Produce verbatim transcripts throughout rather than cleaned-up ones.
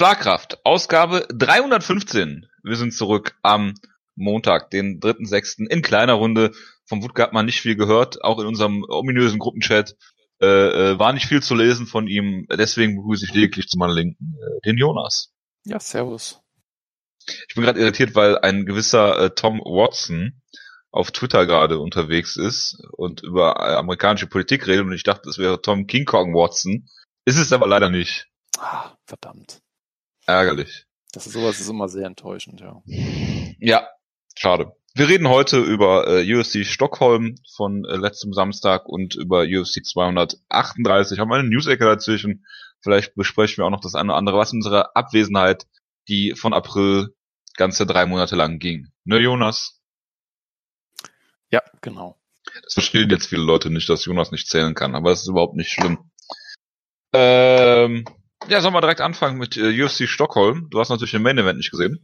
Schlagkraft, Ausgabe dreihundertfünfzehn. Wir sind zurück am Montag, den dritten sechsten in kleiner Runde. Vom Wutke hat man nicht viel gehört, auch in unserem ominösen Gruppenchat äh, äh, war nicht viel zu lesen von ihm. Deswegen begrüße ich lediglich zu meiner Linken äh, den Jonas. Ja, servus. Ich bin gerade irritiert, weil ein gewisser äh, Tom Watson auf Twitter gerade unterwegs ist und über äh, amerikanische Politik redet und ich dachte, es wäre Tom King Kong Watson. Ist es aber leider nicht. Ah, verdammt. Ärgerlich. Das ist sowas ist immer sehr enttäuschend, ja. Ja, schade. Wir reden heute über äh, U F C Stockholm von äh, letztem Samstag und über U F C zweihundertachtunddreißig. Haben wir eine News-Ecke dazwischen. Vielleicht besprechen wir auch noch das eine oder andere, was in unserer Abwesenheit, die von April ganze drei Monate lang ging. Ne, Jonas? Ja, genau. Das verstehen jetzt viele Leute nicht, dass Jonas nicht zählen kann, aber es ist überhaupt nicht schlimm. Ähm... Ja, sollen wir direkt anfangen mit äh, U F C Stockholm. Du hast natürlich den Main Event nicht gesehen.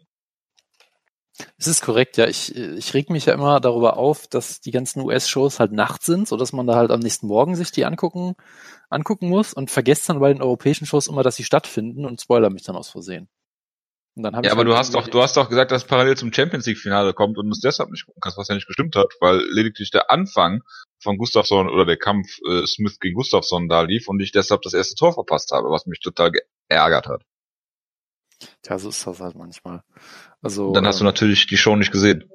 Es ist korrekt, ja. Ich, ich reg mich ja immer darüber auf, dass die ganzen U S-Shows halt nachts sind, sodass man da halt am nächsten Morgen sich die angucken angucken muss und vergesst dann bei den europäischen Shows immer, dass sie stattfinden und spoiler mich dann aus Versehen. Und dann hab ja, ich aber halt du hast doch du hast doch gesagt, dass es parallel zum Champions-League-Finale kommt und es deshalb nicht gucken kannst, was ja nicht gestimmt hat, weil lediglich der Anfang von Gustafsson oder der Kampf äh, Smith gegen Gustafsson da lief und ich deshalb das erste Tor verpasst habe, was mich total geärgert hat. Ja, so ist das halt manchmal. Also, dann hast äh, du natürlich die Show nicht gesehen.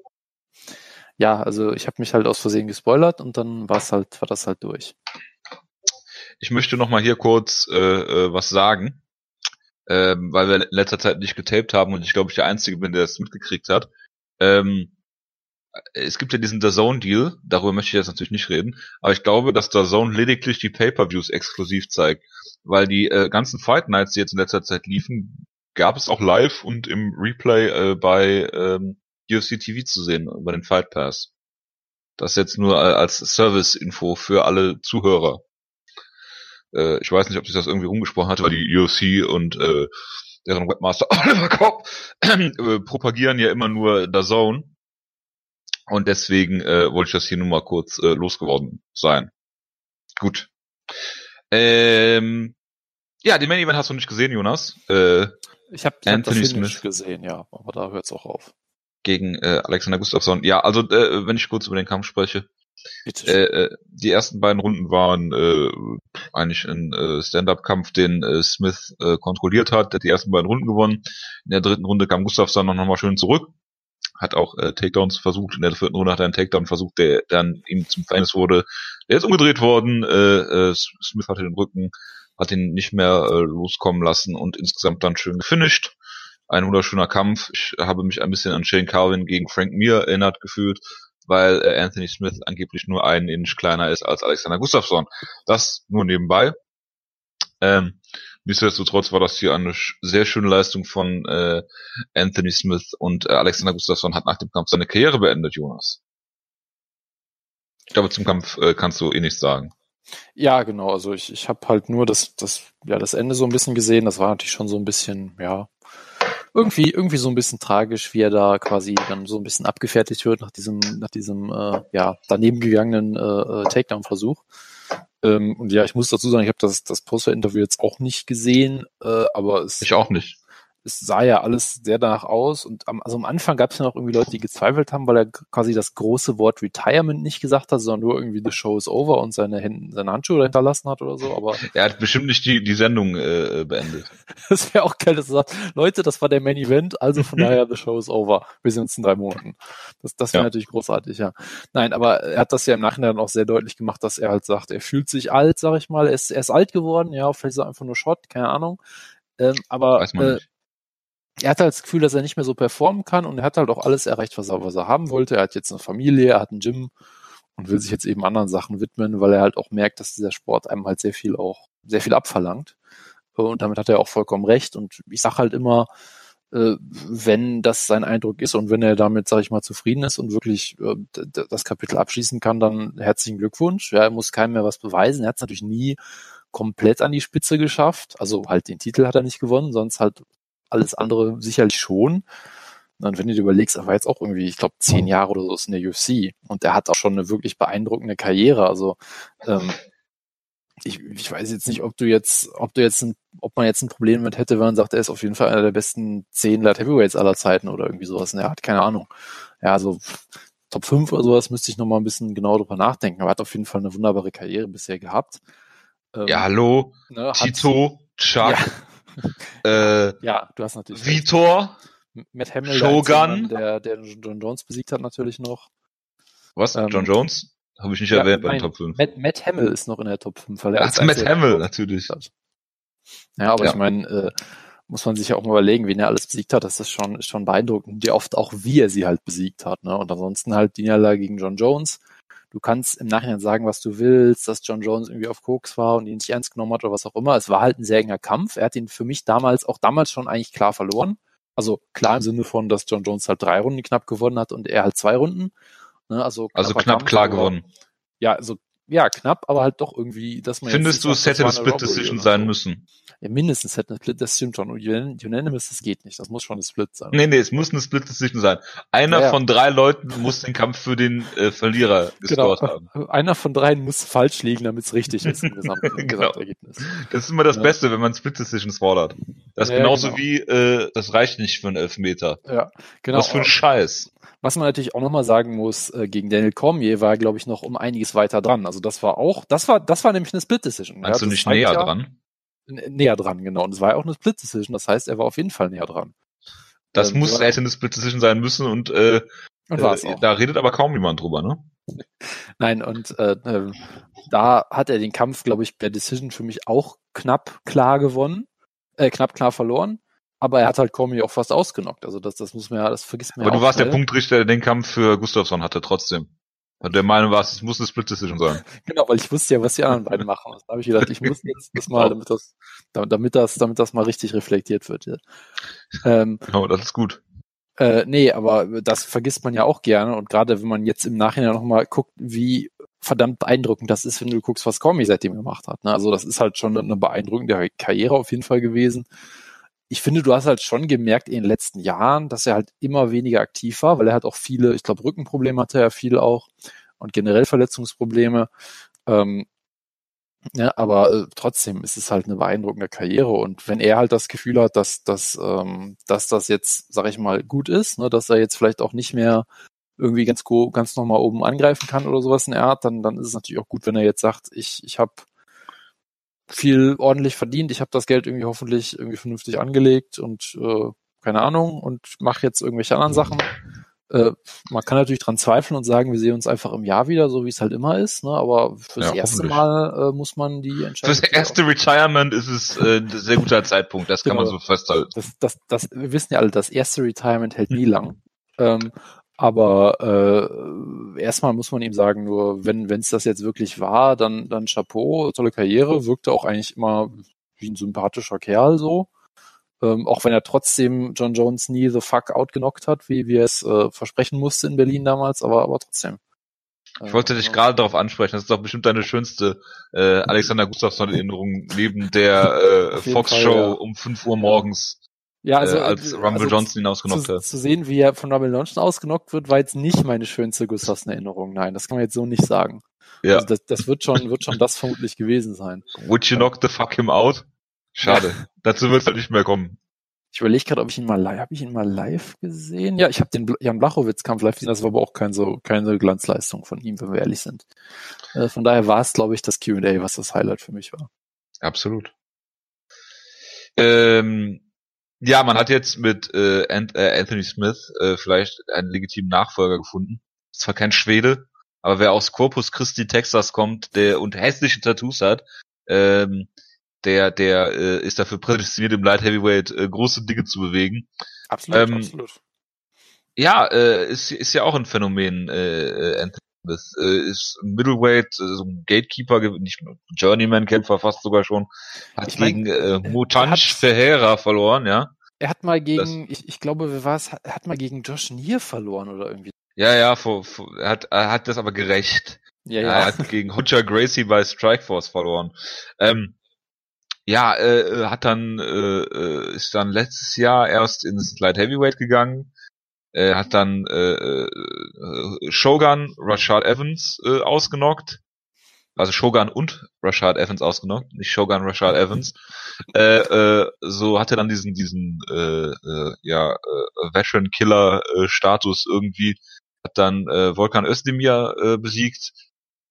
Ja, also ich habe mich halt aus Versehen gespoilert und dann war's halt, war das halt durch. Ich möchte nochmal hier kurz äh, äh, was sagen, ähm, weil wir in letzter Zeit nicht getaped haben und ich glaube, ich der Einzige bin, der es mitgekriegt hat. Ähm, Es gibt ja diesen DAZN-Deal, darüber möchte ich jetzt natürlich nicht reden, aber ich glaube, dass DAZN lediglich die Pay-Per-Views exklusiv zeigt, weil die äh, ganzen Fight Nights, die jetzt in letzter Zeit liefen, gab es auch live und im Replay äh, bei ähm, U F C T V zu sehen, über den Fight Pass. Das jetzt nur äh, als Service-Info für alle Zuhörer. Äh, ich weiß nicht, ob sich das irgendwie rumgesprochen hatte, weil die U F C und äh, deren Webmaster Oliver Kopp äh, propagieren ja immer nur DAZN. Und deswegen äh, wollte ich das hier nur mal kurz äh, losgeworden sein. Gut. Ähm, ja, den Main Event hast du nicht gesehen, Jonas. Äh, ich habe hab das Smith nicht gesehen, ja. Aber da hört es auch auf. Gegen äh, Alexander Gustafsson. Ja, also äh, wenn ich kurz über den Kampf spreche. Äh, äh, die ersten beiden Runden waren äh, eigentlich ein äh, Stand-Up-Kampf, den äh, Smith äh, kontrolliert hat. Der hat die ersten beiden Runden gewonnen. In der dritten Runde kam Gustafsson noch mal schön zurück. Hat auch äh, Takedowns versucht, in der vierten Runde hat er einen Takedown versucht, der dann ihm zum Verhängnis wurde. Der ist umgedreht worden, äh, äh, Smith hatte den Rücken, hat ihn nicht mehr äh, loskommen lassen und insgesamt dann schön gefinisht. Ein wunderschöner Kampf. Ich habe mich ein bisschen an Shane Carwin gegen Frank Mir erinnert gefühlt, weil äh, Anthony Smith angeblich nur einen Inch kleiner ist als Alexander Gustafsson. Das nur nebenbei. Ähm, Nichtsdestotrotz war das hier eine sehr schöne Leistung von äh, Anthony Smith und äh, Alexander Gustafsson hat nach dem Kampf seine Karriere beendet, Jonas. Ich glaube, zum Kampf äh, kannst du eh nichts sagen. Ja, genau. Also ich, ich habe halt nur das, das, ja, das Ende so ein bisschen gesehen. Das war natürlich schon so ein bisschen, ja, irgendwie, irgendwie so ein bisschen tragisch, wie er da quasi dann so ein bisschen abgefertigt wird nach diesem, nach diesem, äh, ja, daneben gegangenen äh, Takedown-Versuch. Ähm, und ja, ich muss dazu sagen, ich habe das, das Poster-Interview jetzt auch nicht gesehen, äh, aber es, ich auch nicht. Es sah ja alles sehr danach aus und am, also am Anfang gab es ja noch irgendwie Leute, die gezweifelt haben, weil er quasi das große Wort Retirement nicht gesagt hat, sondern nur irgendwie the show is over und seine Hände, seine Handschuhe hinterlassen hat oder so. Aber er hat bestimmt nicht die, die Sendung äh, beendet. Das wäre auch geil, dass er sagt, Leute, das war der Main Event, also von daher the show is over. Wir sehen uns in drei Monaten. Das, das wäre ja natürlich großartig, ja. Nein, aber er hat das ja im Nachhinein auch sehr deutlich gemacht, dass er halt sagt, er fühlt sich alt, sag ich mal, er ist, er ist alt geworden, ja, vielleicht ist er einfach nur Schrott, keine Ahnung. Ähm, aber weiß man äh, nicht. Er hat halt das Gefühl, dass er nicht mehr so performen kann und er hat halt auch alles erreicht, was er, was er haben wollte. Er hat jetzt eine Familie, er hat ein Gym und will sich jetzt eben anderen Sachen widmen, weil er halt auch merkt, dass dieser Sport einem halt sehr viel auch, sehr viel abverlangt. Und damit hat er auch vollkommen recht. Und ich sag halt immer, wenn das sein Eindruck ist und wenn er damit, sag ich mal, zufrieden ist und wirklich das Kapitel abschließen kann, dann herzlichen Glückwunsch. Ja, er muss keinem mehr was beweisen. Er hat es natürlich nie komplett an die Spitze geschafft. Also halt den Titel hat er nicht gewonnen, sonst halt alles andere sicherlich schon. Und wenn du dir überlegst, er war jetzt auch irgendwie, ich glaube, zehn Jahre oder so ist in der U F C. Und er hat auch schon eine wirklich beeindruckende Karriere. Also ähm, ich, ich weiß jetzt nicht, ob du jetzt, ob du jetzt ein, ob man jetzt ein Problem mit hätte, wenn man sagt, er ist auf jeden Fall einer der besten zehn Light Heavyweights aller Zeiten oder irgendwie sowas. Er hat keine Ahnung. Ja, also Top fünf oder sowas müsste ich nochmal ein bisschen genau drüber nachdenken. Aber hat auf jeden Fall eine wunderbare Karriere bisher gehabt. Ähm, ja, hallo, ne, Tito, Chuck, ja. äh, ja, du hast natürlich Vitor, Matt Hamill, Shogun, der, der John Jones besiegt hat natürlich noch. Was? Ähm, John Jones? Habe ich nicht ja, erwähnt bei den Top fünf. Matt, Matt Hamill ist noch in der Top fünf. Weil er Ach, Matt Hamill, natürlich. Hat. Ja, aber ja. ich meine, äh, muss man sich ja auch mal überlegen, wen er alles besiegt hat. Das ist schon, ist schon beeindruckend. Wie oft auch, wie er sie halt besiegt hat. Ne? Und ansonsten halt die Niederlage gegen John Jones. Du kannst im Nachhinein sagen, was du willst, dass John Jones irgendwie auf Koks war und ihn nicht ernst genommen hat oder was auch immer. Es war halt ein sehr enger Kampf. Er hat ihn für mich damals, auch damals schon eigentlich klar verloren. Also klar im Sinne von, dass John Jones halt drei Runden knapp gewonnen hat und er halt zwei Runden. Ne, also, also knapp Kampf, klar aber, gewonnen. Ja, also ja, knapp, aber halt doch irgendwie, dass man Findest jetzt du, es hätte eine Split-Decision sein so. müssen? Ja, mindestens hätte eine Split-Decision schon. Unanimous, das geht nicht. Das muss schon eine Split sein. Nee, nee, es muss eine Split-Decision sein. Einer ja, ja. von drei Leuten muss den Kampf für den äh, Verlierer gescored genau. haben. Einer von dreien muss falsch liegen, damit es richtig ist im Gesamtergebnis. Gesamt genau. Das ist immer das ja. Beste, wenn man Split-Decisions fordert. Das ist ja, genauso genau. wie, äh, das reicht nicht für einen Elfmeter. Ja, genau. Was für ein Scheiß. Was man natürlich auch nochmal sagen muss, äh, gegen Daniel Cormier war er, glaube ich, noch um einiges weiter dran. Also das war auch, das war, das war nämlich eine Split-Decision. Meinst ja, du nicht näher ja, dran? Näher dran, genau. Und es war ja auch eine Split-Decision, das heißt, er war auf jeden Fall näher dran. Das ähm, muss, hätte eine Split-Decision sein müssen und, äh, und äh, da redet aber kaum jemand drüber, ne? Nein, und äh, äh, da hat er den Kampf, glaube ich, per Decision für mich auch knapp klar gewonnen, äh, knapp klar verloren. Aber er hat halt Cormier auch fast ausgenockt. Also das, das muss man ja, das vergisst man ja. Aber du warst schnell der Punktrichter, der den Kampf für Gustafsson hatte, trotzdem. Und der Meinung war, es muss eine Split-Decision sein. Genau, weil ich wusste ja, was die anderen beiden machen. Da habe ich gedacht, ich muss jetzt das mal, damit das, damit das, damit das mal richtig reflektiert wird. Ja. Ähm, genau, das ist gut. Äh, nee, aber das vergisst man ja auch gerne. Und gerade wenn man jetzt im Nachhinein nochmal guckt, wie verdammt beeindruckend das ist, wenn du guckst, was Cormier seitdem gemacht hat. Ne? Also das ist halt schon eine beeindruckende Karriere auf jeden Fall gewesen. Ich finde, du hast halt schon gemerkt in den letzten Jahren, dass er halt immer weniger aktiv war, weil er hat auch viele, ich glaube, Rückenprobleme hatte er viel auch und generell Verletzungsprobleme. Ähm, ja, aber äh, trotzdem ist es halt eine beeindruckende Karriere. Und wenn er halt das Gefühl hat, dass, dass, ähm, dass das jetzt, sag ich mal, gut ist, ne, dass er jetzt vielleicht auch nicht mehr irgendwie ganz, ganz nochmal oben angreifen kann oder sowas in der Art, dann, dann ist es natürlich auch gut, wenn er jetzt sagt, ich, ich habe viel ordentlich verdient, ich habe das Geld irgendwie hoffentlich irgendwie vernünftig angelegt und äh, keine Ahnung und mache jetzt irgendwelche anderen Sachen. Äh, man kann natürlich dran zweifeln und sagen, wir sehen uns einfach im Jahr wieder, so wie es halt immer ist, ne? Aber fürs ja, erste Mal äh, muss man die Entscheidung... Fürs erste Retirement ist es äh, ein sehr guter Zeitpunkt, das kann genau. man so festhalten. Das, das, das, wir wissen ja alle, das erste Retirement hält nie lang. Ähm, Aber äh, erstmal muss man ihm sagen, nur wenn es das jetzt wirklich war, dann, dann Chapeau, tolle Karriere, wirkte auch eigentlich immer wie ein sympathischer Kerl so. Ähm, auch wenn er trotzdem John Jones nie the fuck out genockt hat, wie, wie er es äh, versprechen musste in Berlin damals, aber, aber trotzdem. Ich wollte dich gerade darauf ansprechen, das ist doch bestimmt deine schönste äh, Alexander Gustafsson-Erinnerung neben der äh, Fox-Show ja. um fünf Uhr morgens. Ja, also, äh, als Rumble also Johnson ihn ausgenockt zu, hat. Zu sehen, wie er von Rumble Johnson ausgenockt wird, war jetzt nicht meine schönste Gustafsson-Erinnerung. Nein, das kann man jetzt so nicht sagen. Ja. Also das, das wird schon, wird schon das vermutlich gewesen sein. Would you knock the fuck him out? Schade. Ja. Dazu wird es halt nicht mehr kommen. Ich überlege gerade, ob ich ihn mal live, habe ich ihn mal live gesehen? Ja, ich habe den Jan Blachowicz-Kampf live gesehen, das war aber auch kein so, keine Glanzleistung von ihm, wenn wir ehrlich sind. Äh, von daher war es, glaube ich, das Q and A, was das Highlight für mich war. Absolut. Ähm, Ja, man hat jetzt mit äh, Anthony Smith äh, vielleicht einen legitimen Nachfolger gefunden. Ist zwar kein Schwede, aber wer aus Corpus Christi, Texas kommt, der und hässliche Tattoos hat, ähm, der der äh, ist dafür prädestiniert, im Light Heavyweight äh, große Dinge zu bewegen. Absolut, ähm, absolut. Ja, äh, ist ist ja auch ein Phänomen. Äh, Anthony Smith äh, ist Middleweight, äh, so ein Gatekeeper, nicht Journeyman-Kämpfer, fast sogar schon. Hat ich mein, gegen äh, Mutanj Ferreira verloren, ja. Er hat mal gegen, das, ich, ich glaube, wer war es, er hat mal gegen Josh Neer verloren oder irgendwie. Ja, ja, vor, vor, er, hat, er hat das aber gerecht. Ja, ja. Er hat gegen Hodja Gracie bei Strikeforce verloren. Ähm, ja, äh, hat dann, äh, ist dann letztes Jahr erst ins Light Heavyweight gegangen. Äh, hat dann äh, äh, Shogun Rashad Evans äh, ausgenockt. also Shogun und Rashad Evans ausgenommen, nicht Shogun, Rashad Evans, äh, äh, so hatte dann diesen diesen äh, äh, ja äh, Veteran Killer äh, Status irgendwie, hat dann äh, Volkan Oezdemir äh, besiegt,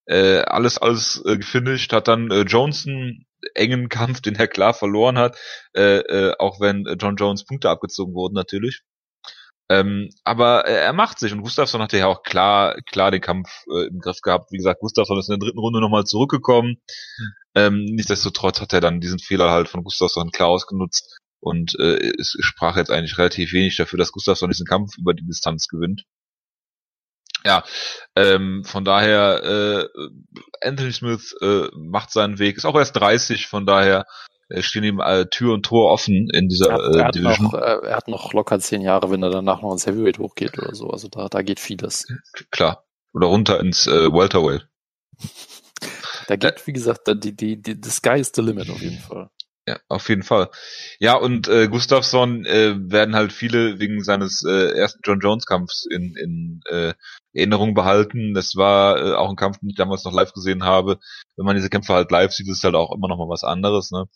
äh, alles alles äh, gefinisht, hat dann äh, Johnson engen Kampf, den er klar verloren hat, äh, äh, auch wenn John Jones Punkte abgezogen wurden natürlich. Ähm, aber er macht sich, und Gustafsson hatte ja auch klar klar den Kampf äh, im Griff gehabt. Wie gesagt, Gustafsson ist in der dritten Runde nochmal zurückgekommen. Ähm, nichtsdestotrotz hat er dann diesen Fehler halt von Gustafsson klar ausgenutzt, und äh, es sprach jetzt eigentlich relativ wenig dafür, dass Gustafsson diesen Kampf über die Distanz gewinnt. Ja, ähm, von daher äh, Anthony Smith äh, macht seinen Weg, ist auch erst dreißig, von daher stehen ihm äh, Tür und Tor offen in dieser er hat, er äh, Division. Noch, äh, er hat noch locker zehn Jahre, wenn er danach noch ins Heavyweight hochgeht oder so. Also da, da geht vieles. Klar. Oder runter ins äh, Welterweight. Da geht, wie gesagt, die, die, die, the sky is the limit auf jeden Fall. Ja, auf jeden Fall. Ja, und äh, Gustafsson äh, werden halt viele wegen seines äh, ersten John Jones Kampfs in, in äh, Erinnerung behalten. Das war äh, auch ein Kampf, den ich damals noch live gesehen habe. Wenn man diese Kämpfe halt live sieht, ist es halt auch immer noch mal was anderes, ne?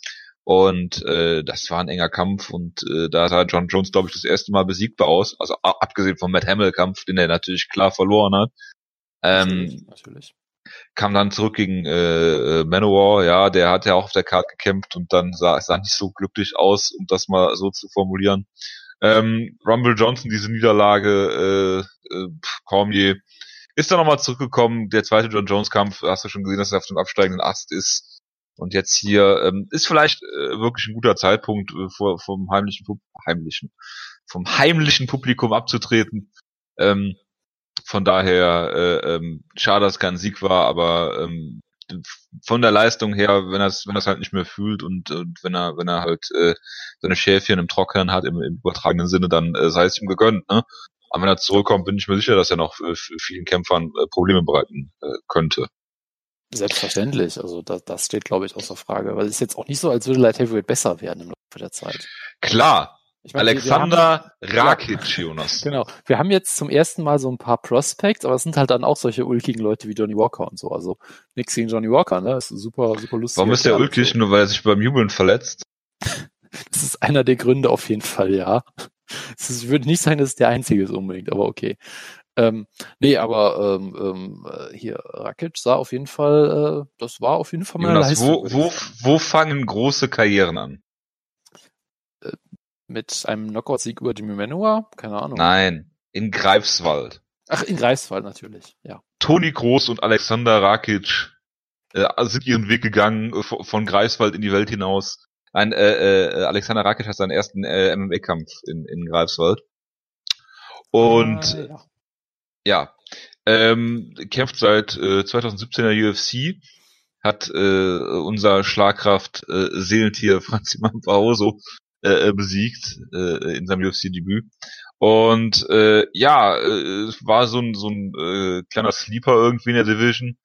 Und äh, das war ein enger Kampf, und äh, da sah John Jones, glaube ich, das erste Mal besiegbar aus. Also abgesehen vom Matt Hamill Kampf, den er natürlich klar verloren hat. Ähm, natürlich. Kam dann zurück gegen äh, Manowar, ja, der hat ja auch auf der Karte gekämpft, und dann sah es nicht so glücklich aus, um das mal so zu formulieren. Ähm, Rumble Johnson, diese Niederlage, äh, äh, Cormier, ist dann nochmal zurückgekommen. Der zweite John Jones Kampf, hast du schon gesehen, dass er auf dem absteigenden Ast ist. Und jetzt hier ähm, ist vielleicht äh, wirklich ein guter Zeitpunkt, äh, vor, vom heimlichen Pub- heimlichen vom heimlichen Publikum abzutreten. Ähm, von daher äh, ähm, schade, dass kein Sieg war, aber ähm, von der Leistung her, wenn er es wenn er es halt nicht mehr fühlt, und, und wenn er wenn er halt äh, seine Schäfchen im Trocknen hat, im, im übertragenen Sinne, dann äh, sei es ihm gegönnt, ne? Aber wenn er zurückkommt, bin ich mir sicher, dass er noch äh, vielen Kämpfern äh, Probleme bereiten äh, könnte. Selbstverständlich, also das, das steht, glaube ich, außer Frage, weil es ist jetzt auch nicht so, als würde Light Heavyweight besser werden im Laufe der Zeit. Klar, ich mein, Alexander Rakic, Jonas. Genau, wir haben jetzt zum ersten Mal so ein paar Prospects, aber es sind halt dann auch solche ulkigen Leute wie Johnny Walker und so, also nix gegen Johnny Walker, ne, das ist super, super lustig. Warum ist der ulkig? So. Nur weil er sich beim Jubeln verletzt? Das ist einer der Gründe auf jeden Fall, ja. Ich würde nicht sagen, dass es der einzige ist unbedingt, aber okay. Ähm, nee, aber ähm, ähm, hier, Rakic sah auf jeden Fall, äh, das war auf jeden Fall meine Jonas, Leistung. Wo, wo, wo fangen große Karrieren an? Äh, mit einem Knockout-Sieg über Jimi Manuwa? Keine Ahnung. Nein, in Greifswald. Ach, in Greifswald natürlich, ja. Toni Groß und Alexander Rakic äh, sind ihren Weg gegangen, äh, von Greifswald in die Welt hinaus. Ein, äh, äh, Alexander Rakic hat seinen ersten äh, M M A-Kampf in, in Greifswald. Und... Äh, ja. Ja, ähm, kämpft seit äh, zwanzig siebzehn in der U F C, hat äh, unser Schlagkraft äh, Seelentier Franz Mampaoso äh, besiegt äh, in seinem U F C-Debüt, und äh, ja, äh, war so ein so ein äh, kleiner Sleeper irgendwie in der Division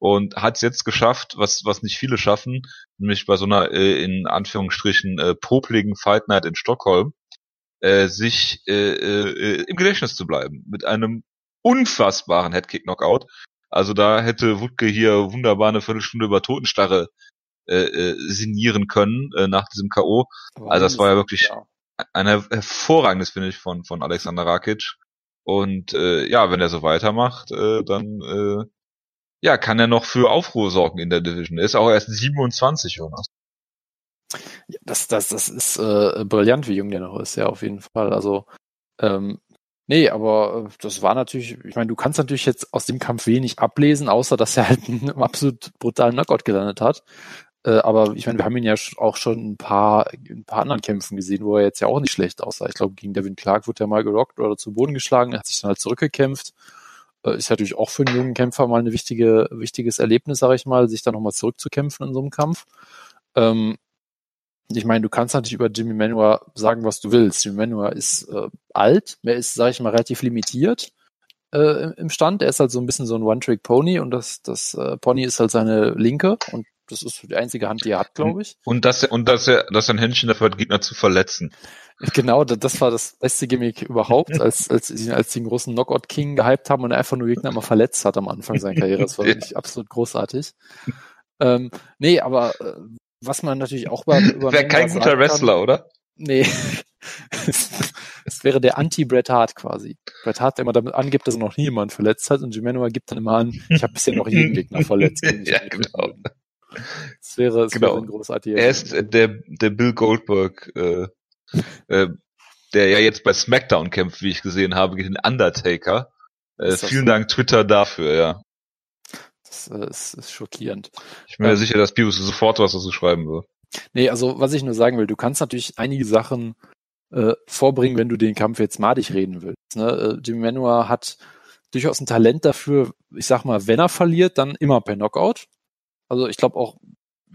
und hat es jetzt geschafft, was was nicht viele schaffen, nämlich bei so einer äh, in Anführungsstrichen äh, popligen Fight Night in Stockholm äh, sich äh, äh, im Gedächtnis zu bleiben mit einem unfassbaren Headkick-Knockout. Also da hätte Wutke hier wunderbar eine Viertelstunde über Totenstarre äh, äh, sinnieren können äh, nach diesem K O. Also das war ja wirklich ja. ein her- hervorragendes, finde ich, von von Alexander Rakic. Und äh, ja, wenn er so weitermacht, äh, dann äh, ja, kann er noch für Aufruhr sorgen in der Division. Er ist auch erst siebenundzwanzig, Jonas. Ja, das das das ist äh, brillant, wie jung der noch ist, ja, auf jeden Fall. Also ähm Nee, aber das war natürlich, ich meine, du kannst natürlich jetzt aus dem Kampf wenig ablesen, außer dass er halt einen absolut brutalen Knockout gelandet hat. Äh, aber ich meine, wir haben ihn ja auch schon ein paar, ein paar anderen Kämpfen gesehen, wo er jetzt ja auch nicht schlecht aussah. Ich glaube, gegen Devin Clark wurde er mal gerockt oder zu Boden geschlagen, er hat sich dann halt zurückgekämpft. Äh, ist natürlich auch für einen jungen Kämpfer mal ein wichtige, wichtiges Erlebnis, sage ich mal, sich dann nochmal zurückzukämpfen in so einem Kampf. Ähm, Ich meine, du kannst natürlich über Jimi Manuwa sagen, was du willst. Jimi Manuwa ist äh, alt, er ist, sage ich mal, relativ limitiert äh, im Stand. Er ist halt so ein bisschen so ein One-Trick-Pony, und das, das äh, Pony ist halt seine linke, und das ist die einzige Hand, die er hat, glaube ich. Und dass er, und dass er, dass er ein Händchen dafür hat, Gegner zu verletzen. Genau, das war das beste Gimmick überhaupt, als, als, als sie den großen Knockout-King gehypt haben und er einfach nur Gegner immer verletzt hat am Anfang seiner Karriere. Das war wirklich absolut großartig. Ähm, nee, aber was man natürlich auch bei... Wäre kein guter Wrestler, kann, oder? Nee. Es wäre der Anti-Bret Hart quasi. Bret Hart, der immer damit angibt, dass er noch nie jemanden verletzt hat, und Jimi Manuwa gibt dann immer an, ich habe bisher noch jeden Gegner verletzt. Ja, genau. Das wäre, das genau. wäre ein großartiger... Er ist äh, der, der Bill Goldberg, äh, äh, der ja jetzt bei SmackDown kämpft, wie ich gesehen habe, gegen den Undertaker. Äh, vielen so? Dank Twitter dafür, ja. Das äh, ist, ist schockierend. Ich bin mir ähm, sicher, dass Pius sofort was dazu schreiben wird. Nee, also was ich nur sagen will, du kannst natürlich einige Sachen äh, vorbringen, wenn du den Kampf jetzt madig reden willst. Ne? Äh, Jimi Manuwa hat durchaus ein Talent dafür, ich sag mal, wenn er verliert, dann immer per Knockout. Also ich glaube auch,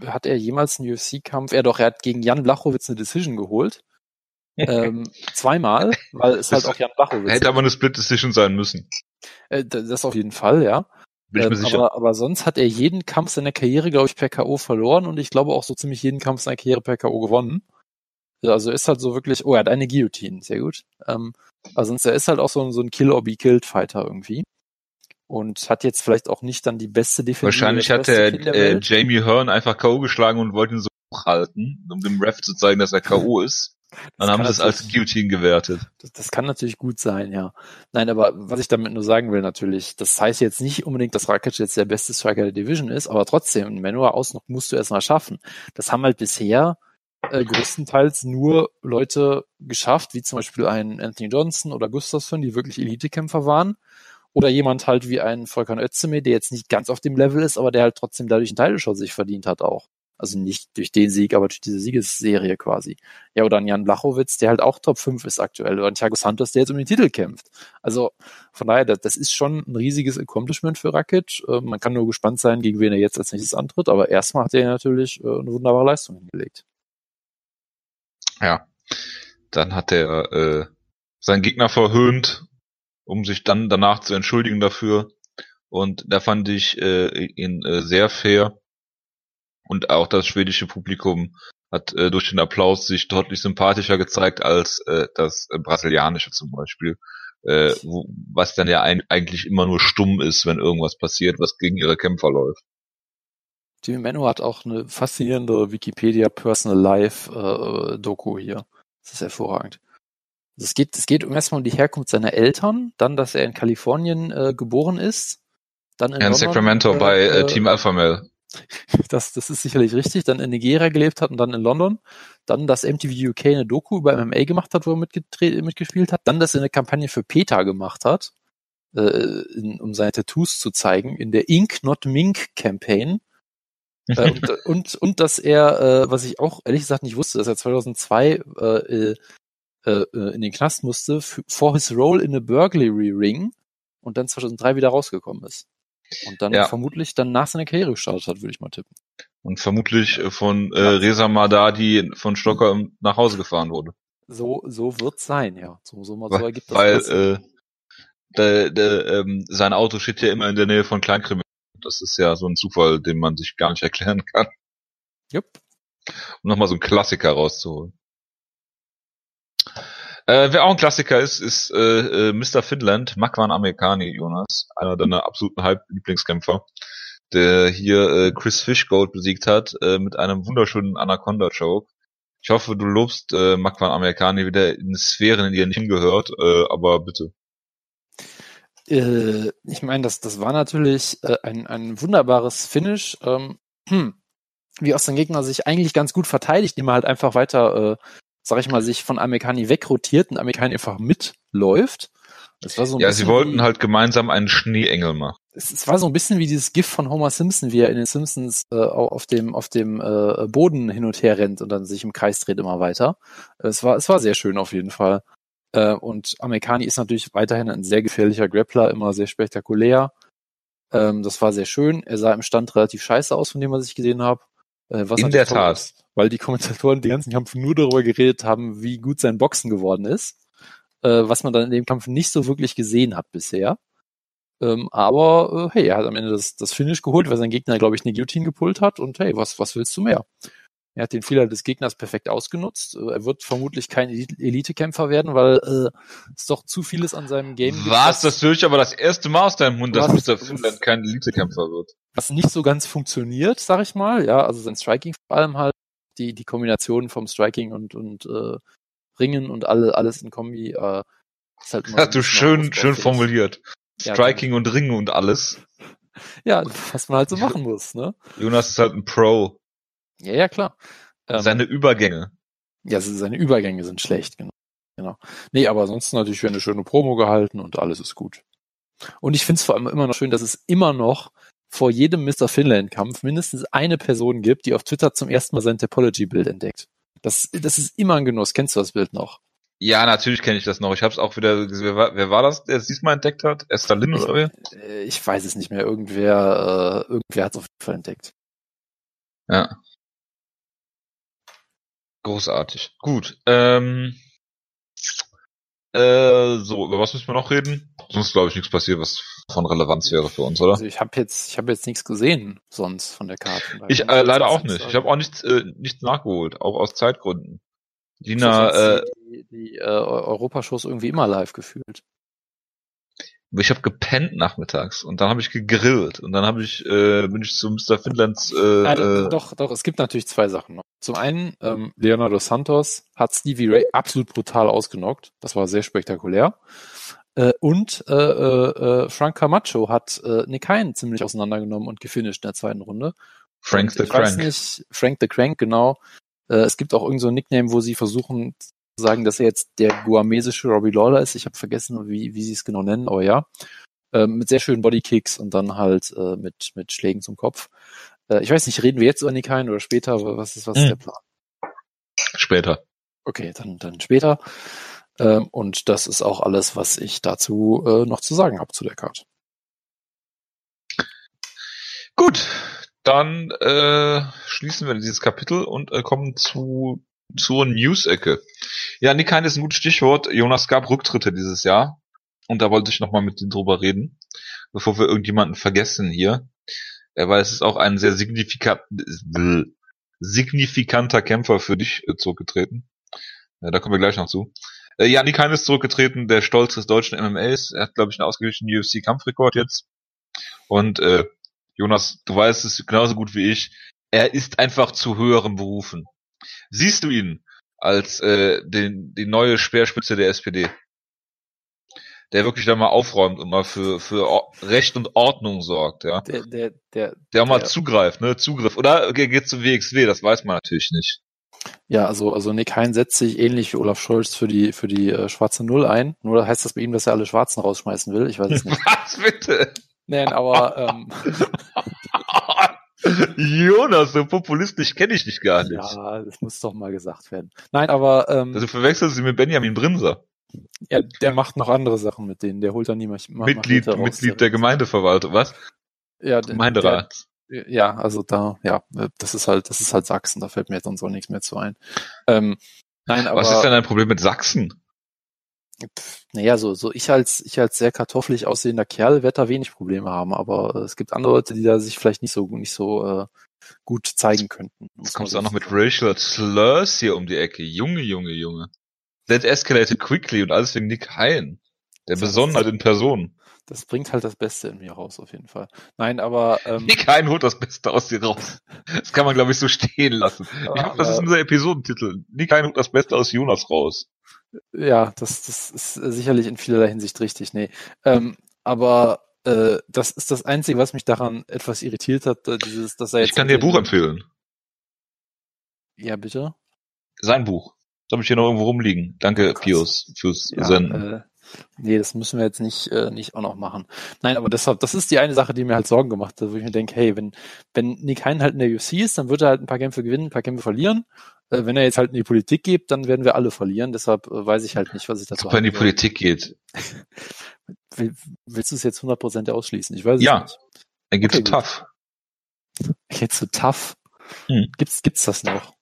hat er jemals einen U F C-Kampf? Er doch, er hat gegen Jan Blachowicz eine Decision geholt. ähm, zweimal, weil es halt auch Jan Blachowicz hätte aber eine Split-Decision sein müssen. Äh, das auf jeden Fall, ja. Bin ich mir ähm, sicher. Aber, aber sonst hat er jeden Kampf seiner Karriere, glaube ich, per K O verloren, und ich glaube auch so ziemlich jeden Kampf seiner Karriere per K O gewonnen. Also ist halt so wirklich, oh, er hat eine Guillotine, sehr gut. Ähm, also sonst, er ist halt auch so, so ein Kill-or-be-killed-Fighter irgendwie. Und hat jetzt vielleicht auch nicht dann die beste Definition. Wahrscheinlich hat der, der äh, Jamie Hearn einfach K O geschlagen und wollte ihn so hochhalten, um dem Ref zu zeigen, dass er K O ist. Dann haben sie es als Guillotine gewertet. Das, das kann natürlich gut sein, ja. Nein, aber was ich damit nur sagen will natürlich, das heißt jetzt nicht unbedingt, dass Rakic jetzt der beste Striker der Division ist, aber trotzdem, Manuwa aus noch musst du erstmal schaffen. Das haben halt bisher äh, größtenteils nur Leute geschafft, wie zum Beispiel ein Anthony Johnson oder Gustafsson, die wirklich Elitekämpfer waren. Oder jemand halt wie ein Volkan Oezdemir, der jetzt nicht ganz auf dem Level ist, aber der halt trotzdem dadurch einen Title-Shot sich verdient hat auch. Also nicht durch den Sieg, aber durch diese Siegesserie quasi. Ja, oder ein Jan Blachowicz, der halt auch Top fünf ist aktuell. Oder ein Thiago Santos, der jetzt um den Titel kämpft. Also von daher, das ist schon ein riesiges Accomplishment für Rakic. Man kann nur gespannt sein, gegen wen er jetzt als nächstes antritt. Aber erstmal hat er natürlich eine wunderbare Leistung hingelegt. Ja, dann hat er äh, seinen Gegner verhöhnt, um sich dann danach zu entschuldigen dafür. Und da fand ich äh, ihn äh, sehr fair. Und auch das schwedische Publikum hat äh, durch den Applaus sich deutlich sympathischer gezeigt als äh, das brasilianische zum Beispiel. Äh, wo, was dann ja ein, eigentlich immer nur stumm ist, wenn irgendwas passiert, was gegen ihre Kämpfer läuft. Jimi Manuwa hat auch eine faszinierende Wikipedia Personal Life äh, Doku hier. Das ist hervorragend. Es geht, es geht erstmal um die Herkunft seiner Eltern, dann, dass er in Kalifornien äh, geboren ist, dann in, ja, in London, Sacramento äh, bei äh, Team Alpha Male. Das, das ist sicherlich richtig. Dann in Nigeria gelebt hat und dann in London. Dann, dass M T V U K eine Doku über M M A gemacht hat, wo er mitgedreht, mitgespielt hat. Dann, dass er eine Kampagne für PETA gemacht hat, äh, in, um seine Tattoos zu zeigen, in der Ink Not Mink Campaign. Äh, und, und, und dass er, äh, was ich auch ehrlich gesagt nicht wusste, dass er zweitausendzwei äh, äh, in den Knast musste, f- for his role in a burglary ring, und dann zweitausenddrei wieder rausgekommen ist. Und dann ja. vermutlich dann nach seiner Karriere gestartet hat, würde ich mal tippen. Und vermutlich von äh, Reza Madadi von Stockholm nach Hause gefahren wurde. So so wird's sein, ja. So, so, mal so weil, ergibt das. Weil äh, der, der, ähm, sein Auto steht ja immer in der Nähe von Kleinkriminellen. Das ist ja so ein Zufall, den man sich gar nicht erklären kann. Jupp. Um nochmal so einen Klassiker rauszuholen. Äh, wer auch ein Klassiker ist, ist äh, äh, Mister Finland, Makwan Amirkhani, Jonas, einer deiner absoluten Halblieblingskämpfer, der hier äh, Chris Fishgold besiegt hat äh, mit einem wunderschönen Anaconda-Choke. Ich hoffe, du lobst äh, Makwan Amirkhani wieder in Sphären, in die er nicht hingehört, äh, aber bitte. Äh, ich meine, das, das war natürlich äh, ein, ein wunderbares Finish, ähm, hm, wie aus dem Gegner sich eigentlich ganz gut verteidigt, indem er halt einfach weiter... Äh, sag ich mal, sich von Amirkhani wegrotiert und Amirkhani einfach mitläuft. Das war so ein ja, sie wollten wie, halt gemeinsam einen Schneeengel machen. Es, es war so ein bisschen wie dieses GIF von Homer Simpson, wie er in den Simpsons äh, auf dem auf dem äh, Boden hin und her rennt und dann sich im Kreis dreht immer weiter. Es war es war sehr schön auf jeden Fall. Äh, und Amirkhani ist natürlich weiterhin ein sehr gefährlicher Grappler, immer sehr spektakulär. Ähm, das war sehr schön. Er sah im Stand relativ scheiße aus, von dem was ich gesehen habe. Was in der Tat. Ist, weil die Kommentatoren den ganzen Kampf nur darüber geredet haben, wie gut sein Boxen geworden ist, äh, was man dann in dem Kampf nicht so wirklich gesehen hat bisher. Ähm, aber äh, hey, er hat am Ende das, das Finish geholt, weil sein Gegner, glaube ich, eine Guillotine gepult hat, und hey, was, was willst du mehr? Er hat den Fehler des Gegners perfekt ausgenutzt. Er wird vermutlich kein Elitekämpfer werden, weil äh, es doch zu vieles an seinem Game gibt. War es das natürlich aber das erste Mal aus deinem Mund, dass Mister Finland kein Elitekämpfer wird? Was nicht so ganz funktioniert, sag ich mal. Ja, also sein Striking vor allem halt, die die Kombination vom Striking und und äh, Ringen und alle alles in Kombi. Äh, ist halt immer Hast du schön schön formuliert. Striking ja, und Ringen und alles. Ja, was man halt so machen muss, ne? Jonas ist halt ein Pro. Ja, ja, klar. Seine ähm, Übergänge. Ja, seine Übergänge sind schlecht, genau. genau. Nee, aber ansonsten natürlich wieder eine schöne Promo gehalten und alles ist gut. Und ich finde es vor allem immer noch schön, dass es immer noch vor jedem Mister Finland-Kampf mindestens eine Person gibt, die auf Twitter zum ersten Mal sein Topology-Bild entdeckt. Das, das ist immer ein Genuss. Kennst du das Bild noch? Ja, natürlich kenne ich das noch. Ich hab's auch wieder gesehen. Wer, wer war das, der es diesmal entdeckt hat? Esther Lynn oder wer? Ich weiß es nicht mehr. Irgendwer, äh, irgendwer hat es auf jeden Fall entdeckt. Ja. Großartig. Gut. Ähm, äh, so, über was müssen wir noch reden? Sonst glaube ich nichts passiert, was von Relevanz wäre für uns, oder? Also ich habe jetzt, ich habe jetzt nichts gesehen sonst von der Karte. Ich äh, leider auch nicht. Ich habe auch nichts, äh, nichts nachgeholt, auch aus Zeitgründen. Lina, äh, die, die äh, Europashows irgendwie immer live gefühlt. Ich habe gepennt nachmittags und dann habe ich gegrillt und dann habe ich äh, bin ich zu Mister Finlands. Äh, Nein, doch, doch. Es gibt natürlich zwei Sachen. Zum einen ähm, Leonardo Santos hat Stevie Ray absolut brutal ausgenockt. Das war sehr spektakulär. Äh, und äh, äh, Frank Camacho hat äh, Nick Hain ziemlich auseinandergenommen und gefinisht in der zweiten Runde. Frank und the ich Crank. Weiß nicht, Frank the Crank, genau. Äh, es gibt auch irgend so ein Nickname, wo sie versuchen sagen, dass er jetzt der guamesische Robbie Lawler ist. Ich habe vergessen, wie, wie sie es genau nennen, aber ja. Äh, mit sehr schönen Bodykicks und dann halt äh, mit, mit Schlägen zum Kopf. Äh, ich weiß nicht, reden wir jetzt über Nick Hain oder später? Aber was ist was ist der Plan? Später. Okay, dann, dann später. Ähm, und das ist auch alles, was ich dazu äh, noch zu sagen habe zu der Karte. Gut, dann äh, schließen wir dieses Kapitel und äh, kommen zu zur News-Ecke. Ja, Nick Hain ist ein gutes Stichwort. Jonas, gab Rücktritte dieses Jahr. Und da wollte ich nochmal mit dir drüber reden, bevor wir irgendjemanden vergessen hier. Ja, weil es ist auch ein sehr signifikant, signifikanter Kämpfer für dich äh, zurückgetreten. Ja, da kommen wir gleich noch zu. Äh, ja, Nick Hain ist zurückgetreten, der Stolz des deutschen M M As. Er hat, glaube ich, einen ausgeglichenen U F C-Kampfrekord jetzt. Und äh, Jonas, du weißt es genauso gut wie ich, er ist einfach zu höheren Berufen. Siehst du ihn als äh, den die neue Speerspitze der S P D? Der wirklich da mal aufräumt und mal für für Or- Recht und Ordnung sorgt, ja. Der der der der auch mal der, zugreift, ne? Zugriff oder okay, geht zum W X W, das weiß man natürlich nicht. Ja, also also Nick Hain setzt sich ähnlich wie Olaf Scholz für die für die äh, schwarze Null ein. Nur heißt das bei ihm, dass er alle Schwarzen rausschmeißen will, ich weiß es nicht. Was bitte? Nein, aber ähm Jonas, so populistisch kenne ich dich gar nicht. Ja, das muss doch mal gesagt werden. Nein, aber... Ähm, also verwechselst du mit Benjamin Brimser. Ja, der macht noch andere Sachen mit denen. Der holt dann niemand... Mitglied, raus, Mitglied der, der Gemeindeverwaltung, was? Ja, Gemeinderat. Der, der, ja, also da, ja, das ist halt, das ist halt Sachsen, da fällt mir jetzt sonst auch nichts mehr zu ein. Ähm, nein, aber... Was ist denn dein Problem mit Sachsen? Naja, so, so ich als ich als sehr kartoffelig aussehender Kerl werde da wenig Probleme haben, aber äh, es gibt andere Leute, die da sich vielleicht nicht so nicht so äh, gut zeigen könnten. Jetzt kommst du auch noch mit racial slurs hier um die Ecke. Junge, Junge, Junge. That escalated quickly und alles wegen Nick Hain. Der Besonderheit in Person. Das bringt halt das Beste in mir raus, auf jeden Fall. Nein, aber... Ähm, Nick Hain holt das Beste aus dir raus. Das kann man, glaube ich, so stehen lassen. Aber, ich glaube, das ist unser Episodentitel. Nick Hain holt das Beste aus Jonas raus. Ja, das, das ist sicherlich in vielerlei Hinsicht richtig, nee. Ähm, aber äh, das ist das Einzige, was mich daran etwas irritiert hat, dieses, dass er jetzt... Ich kann dir ein Buch empfehlen. Ja, bitte? Sein Buch. Das habe ich hier noch irgendwo rumliegen. Danke, oh, Pius, fürs ja, Senden. Äh, nee, das müssen wir jetzt nicht äh, nicht auch noch machen. Nein, aber deshalb, das ist die eine Sache, die mir halt Sorgen gemacht hat, wo ich mir denke, hey, wenn wenn Nick Hain halt in der U F C ist, dann wird er halt ein paar Kämpfe gewinnen, ein paar Kämpfe verlieren. Äh, wenn er jetzt halt in die Politik geht, dann werden wir alle verlieren. Deshalb äh, weiß ich halt nicht, was ich dazu habe. Wenn er in die Politik geht. Will, willst du es jetzt hundert Prozent ausschließen? Ich weiß es ja, nicht. Ja, er geht okay, zu tough. Er geht zu tough? Hm. Gibt's gibt's das noch?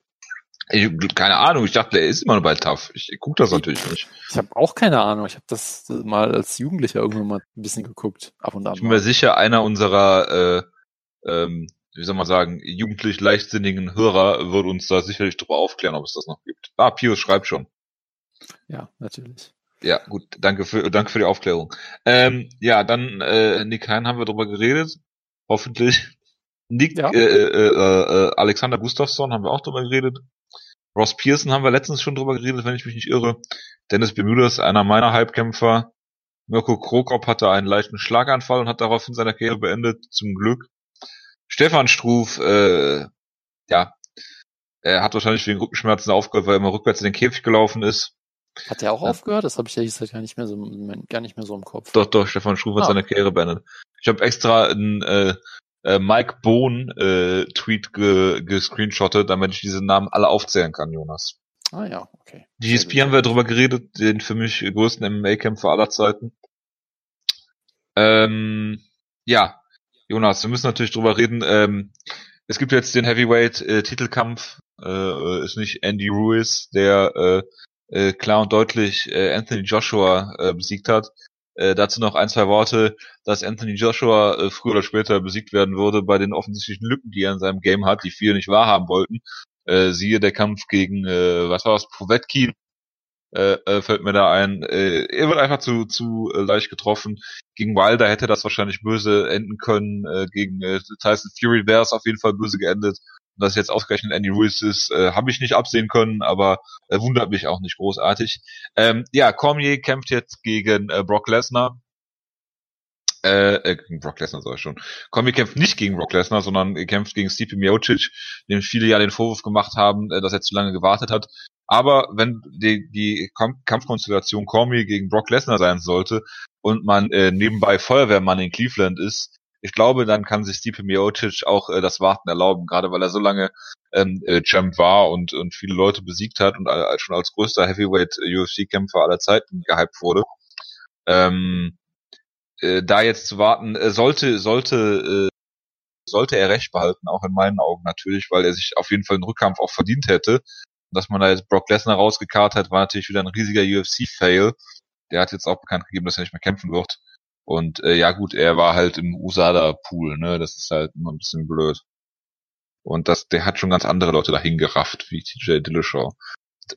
Ich, keine Ahnung, ich dachte, er ist immer nur bei T A F. Ich, ich guck das natürlich nicht. Ich habe auch keine Ahnung. Ich habe das mal als Jugendlicher irgendwann mal ein bisschen geguckt, ab und an. Ich bin mir sicher, einer unserer äh, ähm, wie soll man sagen, jugendlich leichtsinnigen Hörer würde uns da sicherlich drüber aufklären, ob es das noch gibt. Ah, Pius schreibt schon. Ja, natürlich. Ja, gut, danke für danke für die Aufklärung. Ähm, ja, dann äh, Nick Hain haben wir drüber geredet. Hoffentlich. Nick, ja. äh, äh, äh, Alexander Gustafsson haben wir auch drüber geredet. Ross Pearson haben wir letztens schon drüber geredet, wenn ich mich nicht irre. Dennis Bermudez, einer meiner Halbkämpfer. Mirko Krokop hatte einen leichten Schlaganfall und hat daraufhin seine Karriere beendet, zum Glück. Stefan Struf, äh, ja, er hat wahrscheinlich wegen Rückenschmerzen aufgehört, weil er immer rückwärts in den Käfig gelaufen ist. Hat er auch ja. aufgehört? Das habe ich ja jetzt halt gar nicht mehr so, gar nicht mehr so im Kopf. Doch, doch, Stefan Struf ah. hat seine Karriere beendet. Ich habe extra einen äh, äh, Mike Bohn-Tweet äh, ge- gescreenshottet, damit ich diese Namen alle aufzählen kann, Jonas. Ah ja, okay. G S P haben wir drüber geredet, den für mich größten M M A-Kämpfer aller Zeiten. Ähm, ja, Jonas, wir müssen natürlich drüber reden. Ähm, es gibt jetzt den Heavyweight-Titelkampf. Äh, ist nicht Andy Ruiz, der äh, äh, klar und deutlich äh, Anthony Joshua äh, besiegt hat. Äh, dazu noch ein, zwei Worte, dass Anthony Joshua äh, früher oder später besiegt werden würde bei den offensichtlichen Lücken, die er in seinem Game hat, die viele nicht wahrhaben wollten. Äh, siehe der Kampf gegen, äh, was war das, Povetkin, äh, äh, fällt mir da ein. Äh, er wird einfach zu zu äh, leicht getroffen. Gegen Wilder hätte das wahrscheinlich böse enden können. Äh, gegen äh, Tyson Fury wäre es auf jeden Fall böse geendet. Und dass jetzt ausgerechnet Andy Ruiz ist, äh, habe ich nicht absehen können, aber äh, wundert mich auch nicht großartig. Ähm, ja, Cormier kämpft jetzt gegen äh, Brock Lesnar. Äh, äh, gegen Brock Lesnar sag ich schon. Cormier kämpft nicht gegen Brock Lesnar, sondern er kämpft gegen Stipe Miocic, dem viele ja den Vorwurf gemacht haben, äh, dass er zu lange gewartet hat. Aber wenn die, die Kampfkonstellation Cormier gegen Brock Lesnar sein sollte und man äh, nebenbei Feuerwehrmann in Cleveland ist, ich glaube, dann kann sich Stipe Miocic auch äh, das Warten erlauben, gerade weil er so lange ähm, äh, Champ war und, und viele Leute besiegt hat und äh, schon als größter Heavyweight-U F C-Kämpfer aller Zeiten gehypt wurde. Ähm, äh, da jetzt zu warten, äh, sollte sollte äh, sollte er recht behalten, auch in meinen Augen natürlich, weil er sich auf jeden Fall einen Rückkampf auch verdient hätte. Dass man da jetzt Brock Lesnar rausgekarrt hat, war natürlich wieder ein riesiger U F C-Fail. Der hat jetzt auch bekannt gegeben, dass er nicht mehr kämpfen wird. Und äh, ja gut, er war halt im U S A D A-Pool, ne? Das ist halt immer ein bisschen blöd. Und das, der hat schon ganz andere Leute dahin gerafft, wie T J Dillashaw,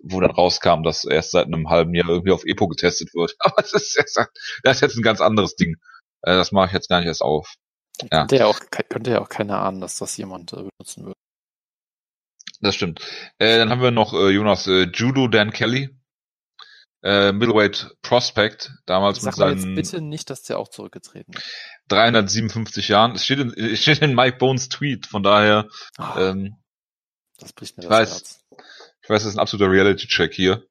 wo dann rauskam, dass erst seit einem halben Jahr irgendwie auf E P O getestet wird. Aber das ist jetzt, das ist jetzt ein ganz anderes Ding. Äh, das mache ich jetzt gar nicht erst auf. Ja. Könnte ja auch, könnte ja auch keiner ahnen, dass das jemand äh, benutzen würde. Das stimmt. Äh, dann haben wir noch äh, Jonas äh, Judo, Dan Kelly. Äh, Middleweight Prospect, damals sag mit seinen... Sag mir jetzt bitte nicht, dass der auch zurückgetreten ist. dreihundertsiebenundfünfzig Jahren. Es steht in, es steht in Mike Bones Tweet, von daher... Oh, ähm, das bricht mir ich das weiß, Herz. Ich weiß, das ist ein absoluter Reality-Check hier.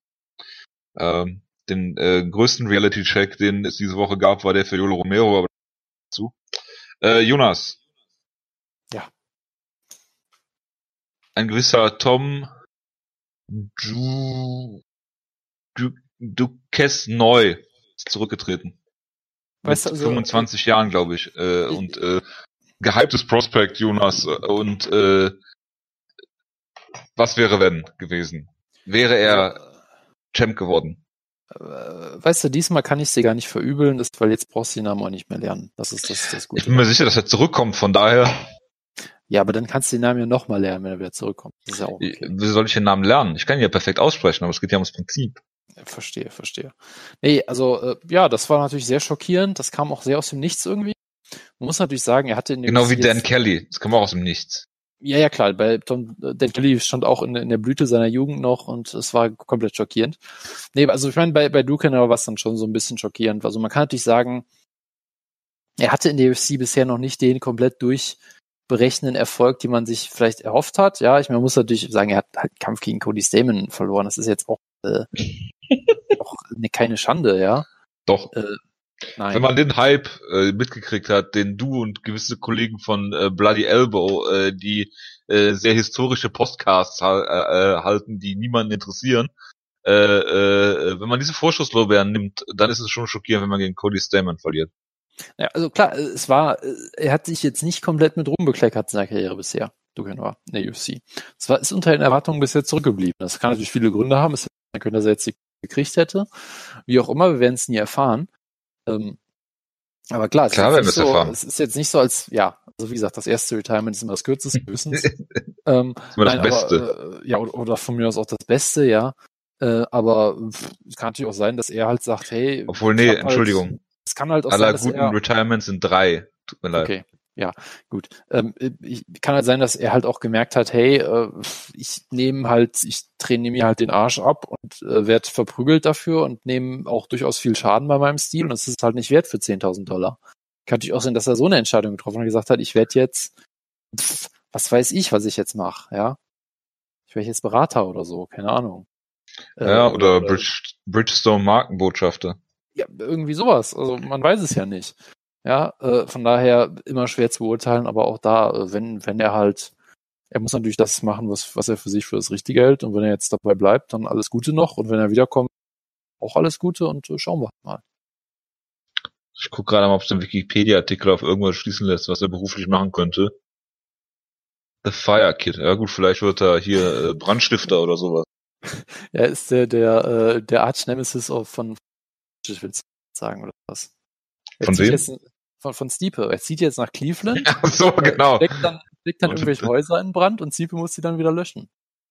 Ähm, den äh, größten Reality-Check, den es diese Woche gab, war der für Julio Romero, aber dazu. Äh, Jonas. Ja. Ein gewisser Tom Ju... Ju... Duques Neu ist zurückgetreten. Weißt du, also, fünfundzwanzig okay. Jahren, glaube ich. Äh, ich. Und äh, gehyptes Prospect, Jonas. Und äh, was wäre wenn gewesen? Wäre er Champ geworden? Weißt du, diesmal kann ich sie gar nicht verübeln, das, weil jetzt brauchst du den Namen auch nicht mehr lernen. Das ist das, das Gute. Ich bin mir sicher, dass er zurückkommt, von daher... Ja, aber dann kannst du den Namen ja nochmal lernen, wenn er wieder zurückkommt. Das ist ja auch okay. Wie soll ich den Namen lernen? Ich kann ihn ja perfekt aussprechen, aber es geht ja ums Prinzip. Verstehe, verstehe. Nee, also äh, ja, das war natürlich sehr schockierend. Das kam auch sehr aus dem Nichts irgendwie. Man muss natürlich sagen, er hatte in dem genau wie Dan Kelly. Das kam auch aus dem Nichts. Ja, ja klar. Bei Tom, äh, Dan Kelly stand auch in, in der Blüte seiner Jugend noch und es war komplett schockierend. Nee, also ich meine, bei bei Duke war es dann schon so ein bisschen schockierend. Also man kann natürlich sagen, er hatte in der U F C bisher noch nicht den komplett durch berechnenden Erfolg, den man sich vielleicht erhofft hat. Ja, ich meine, man muss natürlich sagen, er hat halt Kampf gegen Cody Stamen verloren. Das ist jetzt auch äh, auch ne, keine Schande, ja. Doch. Äh, nein. Wenn man den Hype äh, mitgekriegt hat, den du und gewisse Kollegen von äh, Bloody Elbow, äh, die äh, sehr historische Podcasts ha- äh, halten, die niemanden interessieren, äh, äh, wenn man diese Vorschusslorbeeren nimmt, dann ist es schon schockierend, wenn man gegen Cody Stamen verliert. Ja, also klar, es war, er hat sich jetzt nicht komplett mit Ruhm bekleckert in seiner Karriere bisher, du war in der U F C. Es war, ist unter den Erwartungen bisher zurückgeblieben. Das kann natürlich viele Gründe haben, es hätte sein können, dass er jetzt die gekriegt hätte. Wie auch immer, wir werden es nie erfahren. Ähm, Aber klar, es, klar ist so, es ist jetzt nicht so als, ja, also wie gesagt, das erste Retirement ist immer das kürzeste höchstens. ähm, das nein, das Beste. Aber, äh, ja, oder, oder von mir aus auch das Beste, ja. Äh, aber pff, es kann natürlich auch sein, dass er halt sagt, hey... Obwohl, nee, Entschuldigung. Halt, es kann halt auch aller sein, dass guten er, Retirements sind drei. Tut mir leid. Okay, ja, gut. Ähm, ich, kann halt sein, dass er halt auch gemerkt hat, hey, äh, ich nehme halt, ich nehme mir halt den Arsch ab und äh, werde verprügelt dafür und nehme auch durchaus viel Schaden bei meinem Stil und es ist halt nicht wert für zehntausend Dollar. Kann natürlich auch sein, dass er so eine Entscheidung getroffen hat und gesagt hat, ich werde jetzt, pff, was weiß ich, was ich jetzt mache, ja. Ich werde jetzt Berater oder so, keine Ahnung. Ja, äh, oder, oder Bridge, Bridgestone Markenbotschafter. Ja, irgendwie sowas. Also man weiß es ja nicht. Ja, äh, von daher immer schwer zu beurteilen, aber auch da, äh, wenn wenn er halt, er muss natürlich das machen, was was er für sich für das Richtige hält und wenn er jetzt dabei bleibt, dann alles Gute noch und wenn er wiederkommt, auch alles Gute und äh, schauen wir mal. Ich gucke gerade mal, ob es den Wikipedia-Artikel auf irgendwas schließen lässt, was er beruflich machen könnte. The Fire Kid. Ja gut, vielleicht wird er hier äh, Brandstifter oder sowas. Er ja, ist der der, äh, der Arch-Nemesis von, ich will sagen, oder was? Er von wem? Jetzt, von, von Stipe. Er zieht jetzt nach Cleveland. Ach so, genau. Steckt dann, steckt dann irgendwelche Häuser in Brand und Stipe muss sie dann wieder löschen.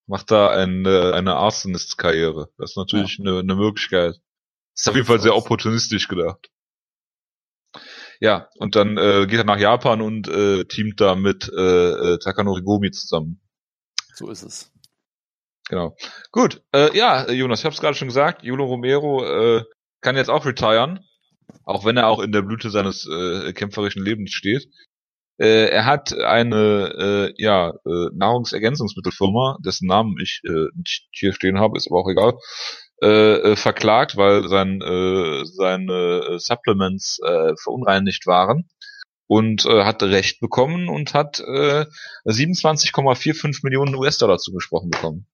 Macht da eine, eine Arsonist-Karriere. Das ist natürlich ja. eine, eine Möglichkeit. Das ist auf jeden Fall sehr opportunistisch gedacht. Ja, und dann äh, geht er nach Japan und äh, teamt da mit äh, Takanori Gomi zusammen. So ist es. Genau. Gut, äh, ja, Jonas, ich habe es gerade schon gesagt, Julio Romero äh, kann jetzt auch retiren, auch wenn er auch in der Blüte seines äh, kämpferischen Lebens steht. Äh, er hat eine äh, ja äh, Nahrungsergänzungsmittelfirma, dessen Namen ich äh, nicht hier stehen habe, ist aber auch egal, äh, äh, verklagt, weil sein, äh, seine Supplements äh, verunreinigt waren. Und äh, hat Recht bekommen und hat äh, siebenundzwanzig Komma fünfundvierzig Millionen US-Dollar zugesprochen bekommen.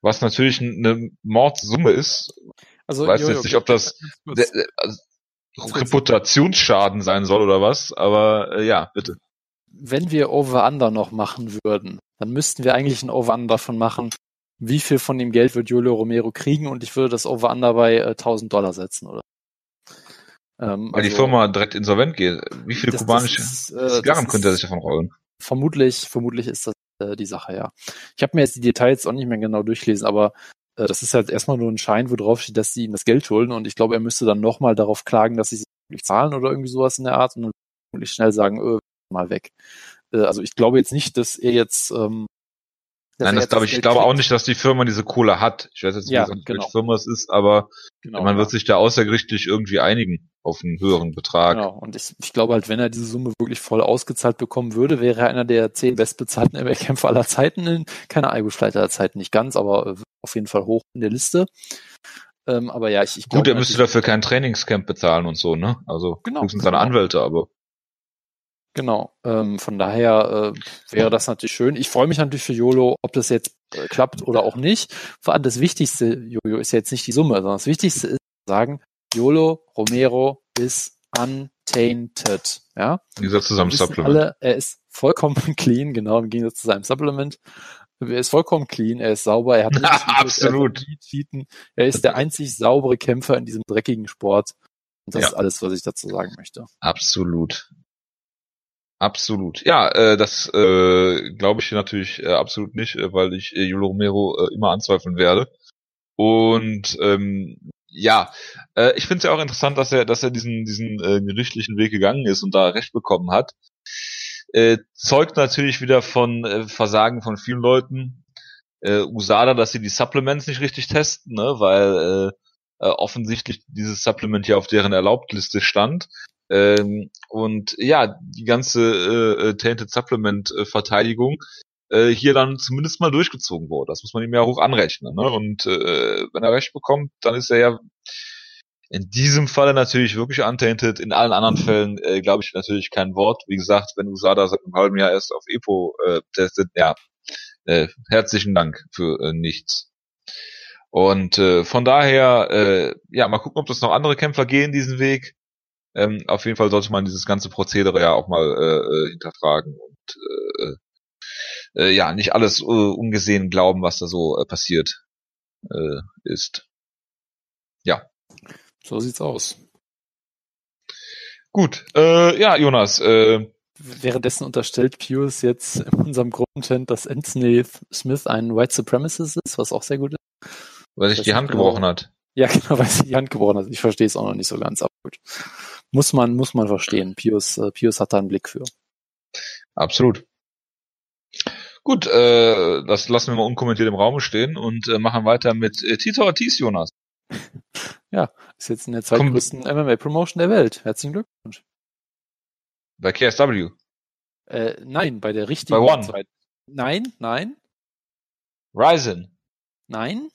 Was natürlich eine Mordsumme ist. Also, ich weiß jo, jetzt jo, nicht, okay. ob das der, der, der Reputationsschaden sein soll oder was, aber äh, ja, bitte. Wenn wir Over-Under noch machen würden, dann müssten wir eigentlich ein Over-Under davon machen, wie viel von dem Geld wird Julio Romero kriegen und ich würde das Over-Under bei äh, tausend Dollar setzen, oder? Ähm, Weil also, die Firma direkt insolvent geht. Wie viele das, kubanische das ist, äh, Zigarren das könnte er sich davon rollen? Vermutlich, vermutlich ist das die Sache, ja. Ich habe mir jetzt die Details auch nicht mehr genau durchlesen, aber äh, das ist halt erstmal nur ein Schein, wo drauf steht, dass sie ihm das Geld schulden und ich glaube, er müsste dann nochmal darauf klagen, dass sie es wirklich zahlen oder irgendwie sowas in der Art und dann würde ich schnell sagen, öh, mal weg. Äh, also ich glaube jetzt nicht, dass er jetzt ähm, dass Nein, er das jetzt glaube das ich, ich glaube auch nicht, dass die Firma diese Kohle hat. Ich weiß jetzt nicht, ja, genau. welche Firma es ist, aber genau, man ja. wird sich da außergerichtlich irgendwie einigen auf einen höheren Betrag. Genau, und ich, ich glaube halt, wenn er diese Summe wirklich voll ausgezahlt bekommen würde, wäre er einer der zehn bestbezahlten M M A-Kämpfer aller Zeiten, in, keine Eigelschleiter aller Zeiten, nicht ganz, aber auf jeden Fall hoch in der Liste. Ähm, aber ja, ich, ich glaube... Gut, er müsste dafür kein Trainingscamp bezahlen und so, ne? Also genau, höchstens genau. seine Anwälte, aber... Genau, ähm, von daher äh, wäre das natürlich schön. Ich freue mich natürlich für Jolo, ob das jetzt äh, klappt oder auch nicht. Vor allem das Wichtigste, Jojo, ist ja jetzt nicht die Summe, sondern das Wichtigste ist zu sagen, Julio Romero ist untainted, ja. Im Gegensatz zu seinem Supplement. Alle, er ist vollkommen clean, genau, im Gegensatz zu seinem Supplement. Er ist vollkommen clean, er ist sauber, er hat nichts absolut. Er, er ist der einzig saubere Kämpfer in diesem dreckigen Sport. Und das ja. ist alles, was ich dazu sagen möchte. Absolut. Absolut. Ja, äh, das äh, glaube ich hier natürlich äh, absolut nicht, äh, weil ich äh, Julio Romero äh, immer anzweifeln werde. Und ähm, ja, äh, ich finde es ja auch interessant, dass er, dass er diesen, diesen äh, gerichtlichen Weg gegangen ist und da Recht bekommen hat. Äh, zeugt natürlich wieder von äh, Versagen von vielen Leuten. Äh, U S A D A, dass sie die Supplements nicht richtig testen, ne, weil äh, äh, offensichtlich dieses Supplement hier auf deren Erlaubtliste stand. Ähm, und ja, die ganze äh, Tainted Supplement-Verteidigung äh, hier dann zumindest mal durchgezogen wurde. Das muss man ihm ja hoch anrechnen. Ne? Und äh, wenn er Recht bekommt, dann ist er ja in diesem Falle natürlich wirklich untainted. In allen anderen Fällen äh, glaube ich natürlich kein Wort. Wie gesagt, wenn U S A D A seit einem halben Jahr erst auf E P O äh, testet, ja, äh, herzlichen Dank für äh, nichts. Und äh, von daher, äh, ja, mal gucken, ob das noch andere Kämpfer gehen, diesen Weg. Ähm, auf jeden Fall sollte man dieses ganze Prozedere ja auch mal äh, hinterfragen und äh, äh, ja, nicht alles äh, ungesehen glauben, was da so äh, passiert äh, ist. Ja. So sieht's aus. Gut, äh, ja, Jonas. Äh, Währenddessen unterstellt Pius jetzt in unserem Grundtent, dass Anthony Smith ein White Supremacist ist, was auch sehr gut ist. Weil sich die Hand genau, gebrochen hat. Ja, genau, weil sich die Hand gebrochen hat. Ich verstehe es auch noch nicht so ganz, aber gut. Muss man, muss man verstehen. Pius, äh, Pius hat da einen Blick für. Absolut. Gut, äh, das lassen wir mal unkommentiert im Raum stehen und äh, machen weiter mit äh, Tito Ortiz, Jonas. Ja, ist jetzt in der zweitgrößten M M A-Promotion der Welt. Herzlichen Glückwunsch. Bei K S W? Äh, nein, bei der richtigen. Bei One? Zeit. Nein, nein. Ryzen? Nein.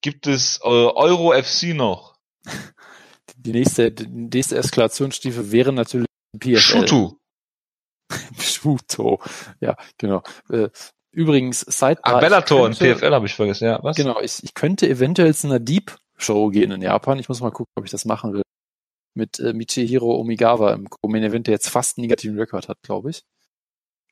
Gibt es äh, Euro F C noch? Die nächste, die nächste Eskalationsstufe wäre natürlich P F L. Shuto. Shuto, ja, genau. Äh, übrigens, Sidebar. Ah, Bellator und P F L habe ich vergessen, ja. Was? Genau, ich, ich könnte eventuell zu einer Deep-Show gehen in Japan. Ich muss mal gucken, ob ich das machen will. Mit äh, Michihiro Omigawa im Co-Main-Event, der jetzt fast einen negativen Rekord hat, glaube ich.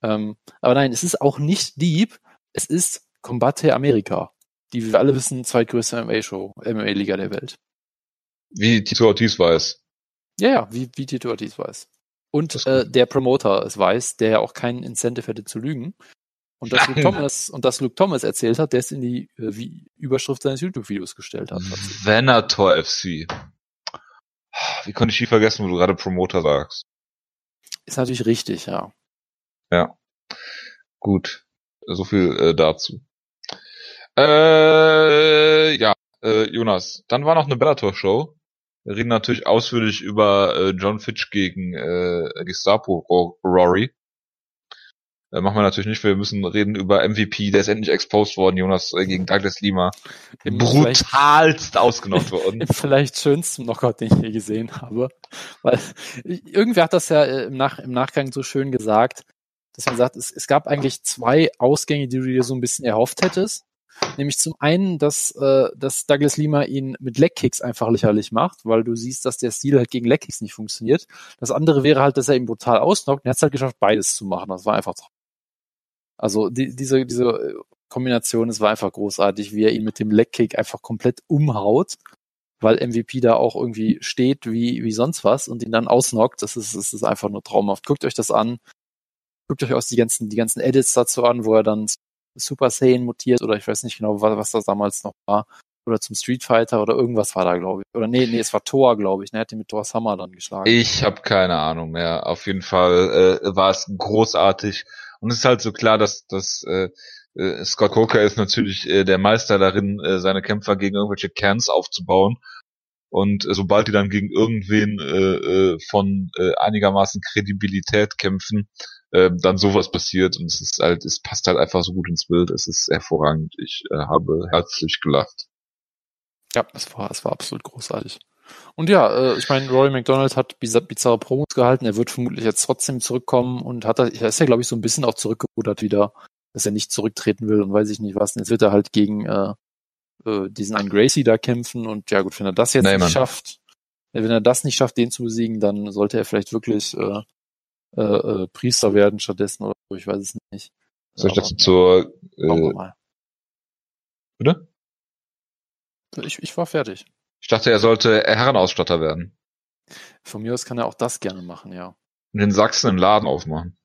Ähm, aber nein, es ist auch nicht Deep. Es ist Combate America. Die, wie wir alle wissen, zweitgrößte M M A-Show, M M A-Liga der Welt. Wie Tito Ortiz weiß. Ja, ja, wie, wie Tito Ortiz weiß. Und äh, der Promoter es weiß, der ja auch keinen Incentive hätte zu lügen. Und das Luke Thomas, und das Luke Thomas erzählt hat, der es in die äh, wie Überschrift seines YouTube-Videos gestellt hat. Venator F C. Wie konnte ich die vergessen, wo du gerade Promoter sagst? Ist natürlich richtig, ja. Ja. Gut. So viel äh, dazu. Äh, ja, äh, Jonas. Dann war noch eine Bellator-Show. Wir reden natürlich ausführlich über äh, John Fitch gegen äh, Gestapo Rory. Äh, machen wir natürlich nicht, wir müssen reden über M V P, der ist endlich exposed worden, Jonas, äh, gegen Douglas Lima. Im brutalst ausgenommen worden. Im vielleicht schönsten Knockout, den ich je gesehen habe. Weil irgendwer hat das ja im, Nach- im Nachgang so schön gesagt, dass man sagt, es, es gab eigentlich zwei Ausgänge, die du dir so ein bisschen erhofft hättest. Nämlich zum einen, dass, äh, dass Douglas Lima ihn mit Legkicks einfach lächerlich macht, weil du siehst, dass der Stil halt gegen Legkicks nicht funktioniert. Das andere wäre halt, dass er ihn brutal ausknockt und er hat es halt geschafft, beides zu machen. Das war einfach traurig. Also die, diese, diese Kombination, es war einfach großartig, wie er ihn mit dem Legkick einfach komplett umhaut, weil M V P da auch irgendwie steht wie, wie sonst was und ihn dann ausknockt. Das ist, das ist einfach nur traumhaft. Guckt euch das an. Guckt euch auch die ganzen, die ganzen Edits dazu an, wo er dann Super Saiyan mutiert oder ich weiß nicht genau, was, was das damals noch war. Oder zum Street Fighter oder irgendwas war da, glaube ich. Oder nee, nee, es war Thor, glaube ich. Ne, er hat den mit Thors Hammer dann geschlagen. Ich habe keine Ahnung mehr. Auf jeden Fall äh, war es großartig. Und es ist halt so klar, dass, dass äh, äh, Scott Coker ist natürlich äh, der Meister darin, äh, seine Kämpfer gegen irgendwelche Cans aufzubauen. Und äh, sobald die dann gegen irgendwen äh, äh, von äh, einigermaßen Kredibilität kämpfen, dann sowas passiert und es ist halt, es passt halt einfach so gut ins Bild, es ist hervorragend, ich äh, habe herzlich gelacht. Ja, es war, es war absolut großartig. Und ja, äh, ich meine, Rory McDonald hat biz- bizarre Promos gehalten, er wird vermutlich jetzt trotzdem zurückkommen und hat, er ist ja glaube ich so ein bisschen auch zurückgerudert wieder, dass er nicht zurücktreten will und weiß ich nicht was, und jetzt wird er halt gegen äh, äh, diesen einen Gracie da kämpfen und ja gut, wenn er das jetzt Nein, nicht Mann. schafft, wenn er das nicht schafft, den zu besiegen, dann sollte er vielleicht wirklich äh, Äh, äh, Priester werden stattdessen oder so, ich weiß es nicht. Soll ich dazu zur... Äh, bitte? Ich, ich war fertig. Ich dachte, er sollte Herrenausstatter werden. Von mir aus kann er auch das gerne machen, ja. Und in Sachsen einen Laden aufmachen.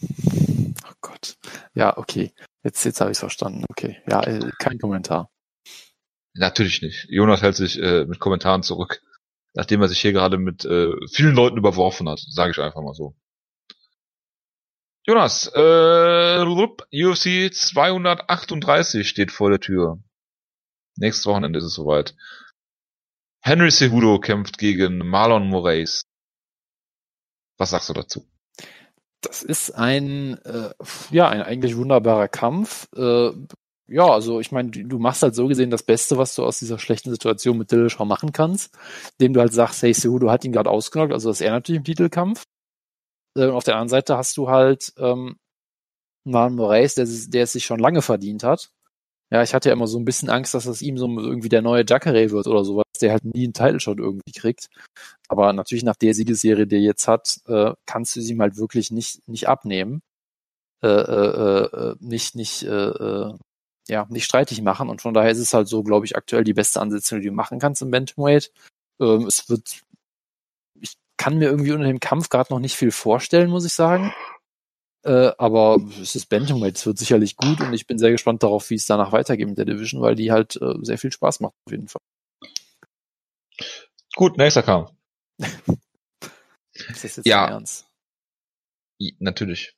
Oh Gott. Ja, okay. Jetzt, jetzt habe ich es verstanden. Okay. Ja, äh, kein Kommentar. Natürlich nicht. Jonas hält sich äh, mit Kommentaren zurück. Nachdem er sich hier gerade mit äh, vielen Leuten überworfen hat, sage ich einfach mal so. Jonas, äh, U F C zweihundertachtunddreißig steht vor der Tür. Nächstes Wochenende ist es soweit. Henry Cejudo kämpft gegen Marlon Moraes. Was sagst du dazu? Das ist ein, äh, ja, ein eigentlich wunderbarer Kampf. Äh, Ja, also ich meine, du machst halt so gesehen das Beste, was du aus dieser schlechten Situation mit Dillashaw machen kannst, indem du halt sagst, hey, Cejudo hat ihn gerade ausgenockt, also ist er natürlich im Titelkampf. Äh, und auf der anderen Seite hast du halt ähm, Marlon Moraes, der, der es sich schon lange verdient hat. Ja, ich hatte ja immer so ein bisschen Angst, dass das ihm so irgendwie der neue Jacare wird oder sowas, der halt nie einen Title-Shot irgendwie kriegt. Aber natürlich nach der Siegesserie, die er jetzt hat, äh, kannst du sie ihm halt wirklich nicht nicht abnehmen. Äh, äh, äh, nicht, nicht, äh, äh, ja, nicht streitig machen und von daher ist es halt so, glaube ich, aktuell die beste Ansetzung, die du machen kannst im Bantamweight. Ähm, es wird, ich kann mir irgendwie unter dem Kampf gerade noch nicht viel vorstellen, muss ich sagen. Äh, aber es ist Bantamweight, es wird sicherlich gut und ich bin sehr gespannt darauf, wie es danach weitergeht mit der Division, weil die halt äh, sehr viel Spaß macht, auf jeden Fall. Gut, nächster Kampf. Ist das jetzt ja. Ernst? Ja, natürlich.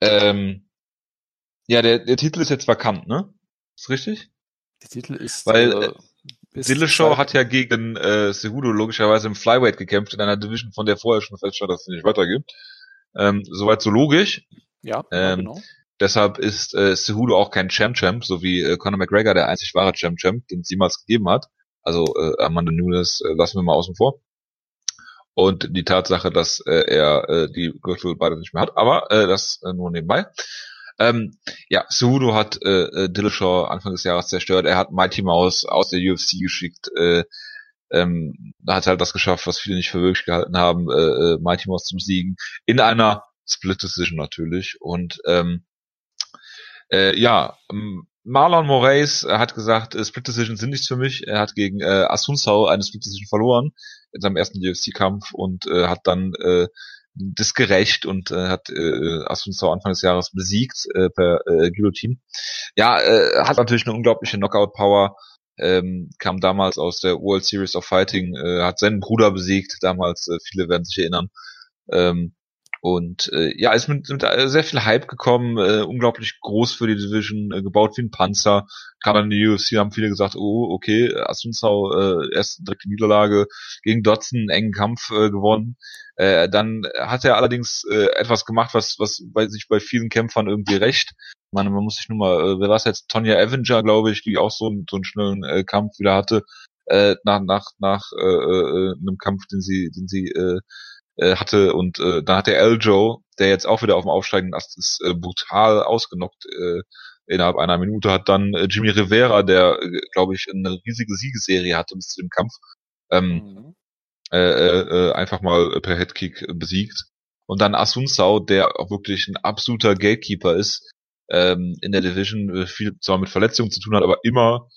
Ähm, ja, der, der Titel ist jetzt vakant, ne? Ist richtig? Der Titel ist... Weil äh, ist Dillashaw hat ja gegen äh, Cejudo logischerweise im Flyweight gekämpft, in einer Division, von der vorher schon feststand, dass es nicht weitergibt. Ähm, soweit so logisch. Ja, ähm, genau. Deshalb ist äh, Cejudo auch kein Champ-Champ, so wie äh, Conor McGregor der einzig wahre Champ-Champ, den es jemals gegeben hat. Also äh, Amanda Nunes äh, lassen wir mal außen vor. Und die Tatsache, dass äh, er äh, die Gürtel beide nicht mehr hat, aber äh, das äh, nur nebenbei. Ähm, ja, Cejudo hat äh, Dillashaw Anfang des Jahres zerstört, er hat Mighty Mouse aus der U F C geschickt, äh, ähm, hat halt das geschafft, was viele nicht für möglich gehalten haben, äh, Mighty Mouse zum Siegen, in einer Split-Decision natürlich. Und ähm, äh, ja, ähm, Marlon Moraes hat gesagt, äh, Split-Decisions sind nichts für mich, er hat gegen äh, Assunção eine Split-Decision verloren, in seinem ersten U F C-Kampf und äh, hat dann... Äh, das gerecht und äh, hat äh, Assunção Anfang des Jahres besiegt äh, per äh, Guillotine. Ja, äh, hat natürlich eine unglaubliche Knockout-Power, ähm, kam damals aus der World Series of Fighting, äh, hat seinen Bruder besiegt, damals, äh, viele werden sich erinnern. Ähm, und äh, ja, ist mit, mit sehr viel Hype gekommen, äh, unglaublich groß für die Division, äh, gebaut wie ein Panzer. Kam dann in die U F C, haben viele gesagt, oh, okay, Assunção, äh, erst direkte Niederlage gegen Dodson, einen engen Kampf äh, gewonnen. Äh, dann hat er allerdings äh, etwas gemacht, was was bei sich bei vielen Kämpfern irgendwie rächt. Man, man muss sich nur mal, äh, wer war es jetzt? Tonya Avenger, glaube ich, die auch so, so einen schnellen äh, Kampf wieder hatte, äh, nach nach nach äh, äh, einem Kampf, den sie den sie äh, äh, hatte. Und äh, dann hat der Aljo, der jetzt auch wieder auf dem aufsteigenden Ast ist, äh, brutal ausgenockt äh, innerhalb einer Minute. Hat dann äh, Jimmy Rivera, der äh, glaube ich eine riesige Siegesserie hatte bis zu dem Kampf. Ähm, mhm. Äh, äh, einfach mal per Headkick besiegt. Und dann Assunção, der auch wirklich ein absoluter Gatekeeper ist, ähm, in der Division, viel zwar mit Verletzungen zu tun hat, aber immer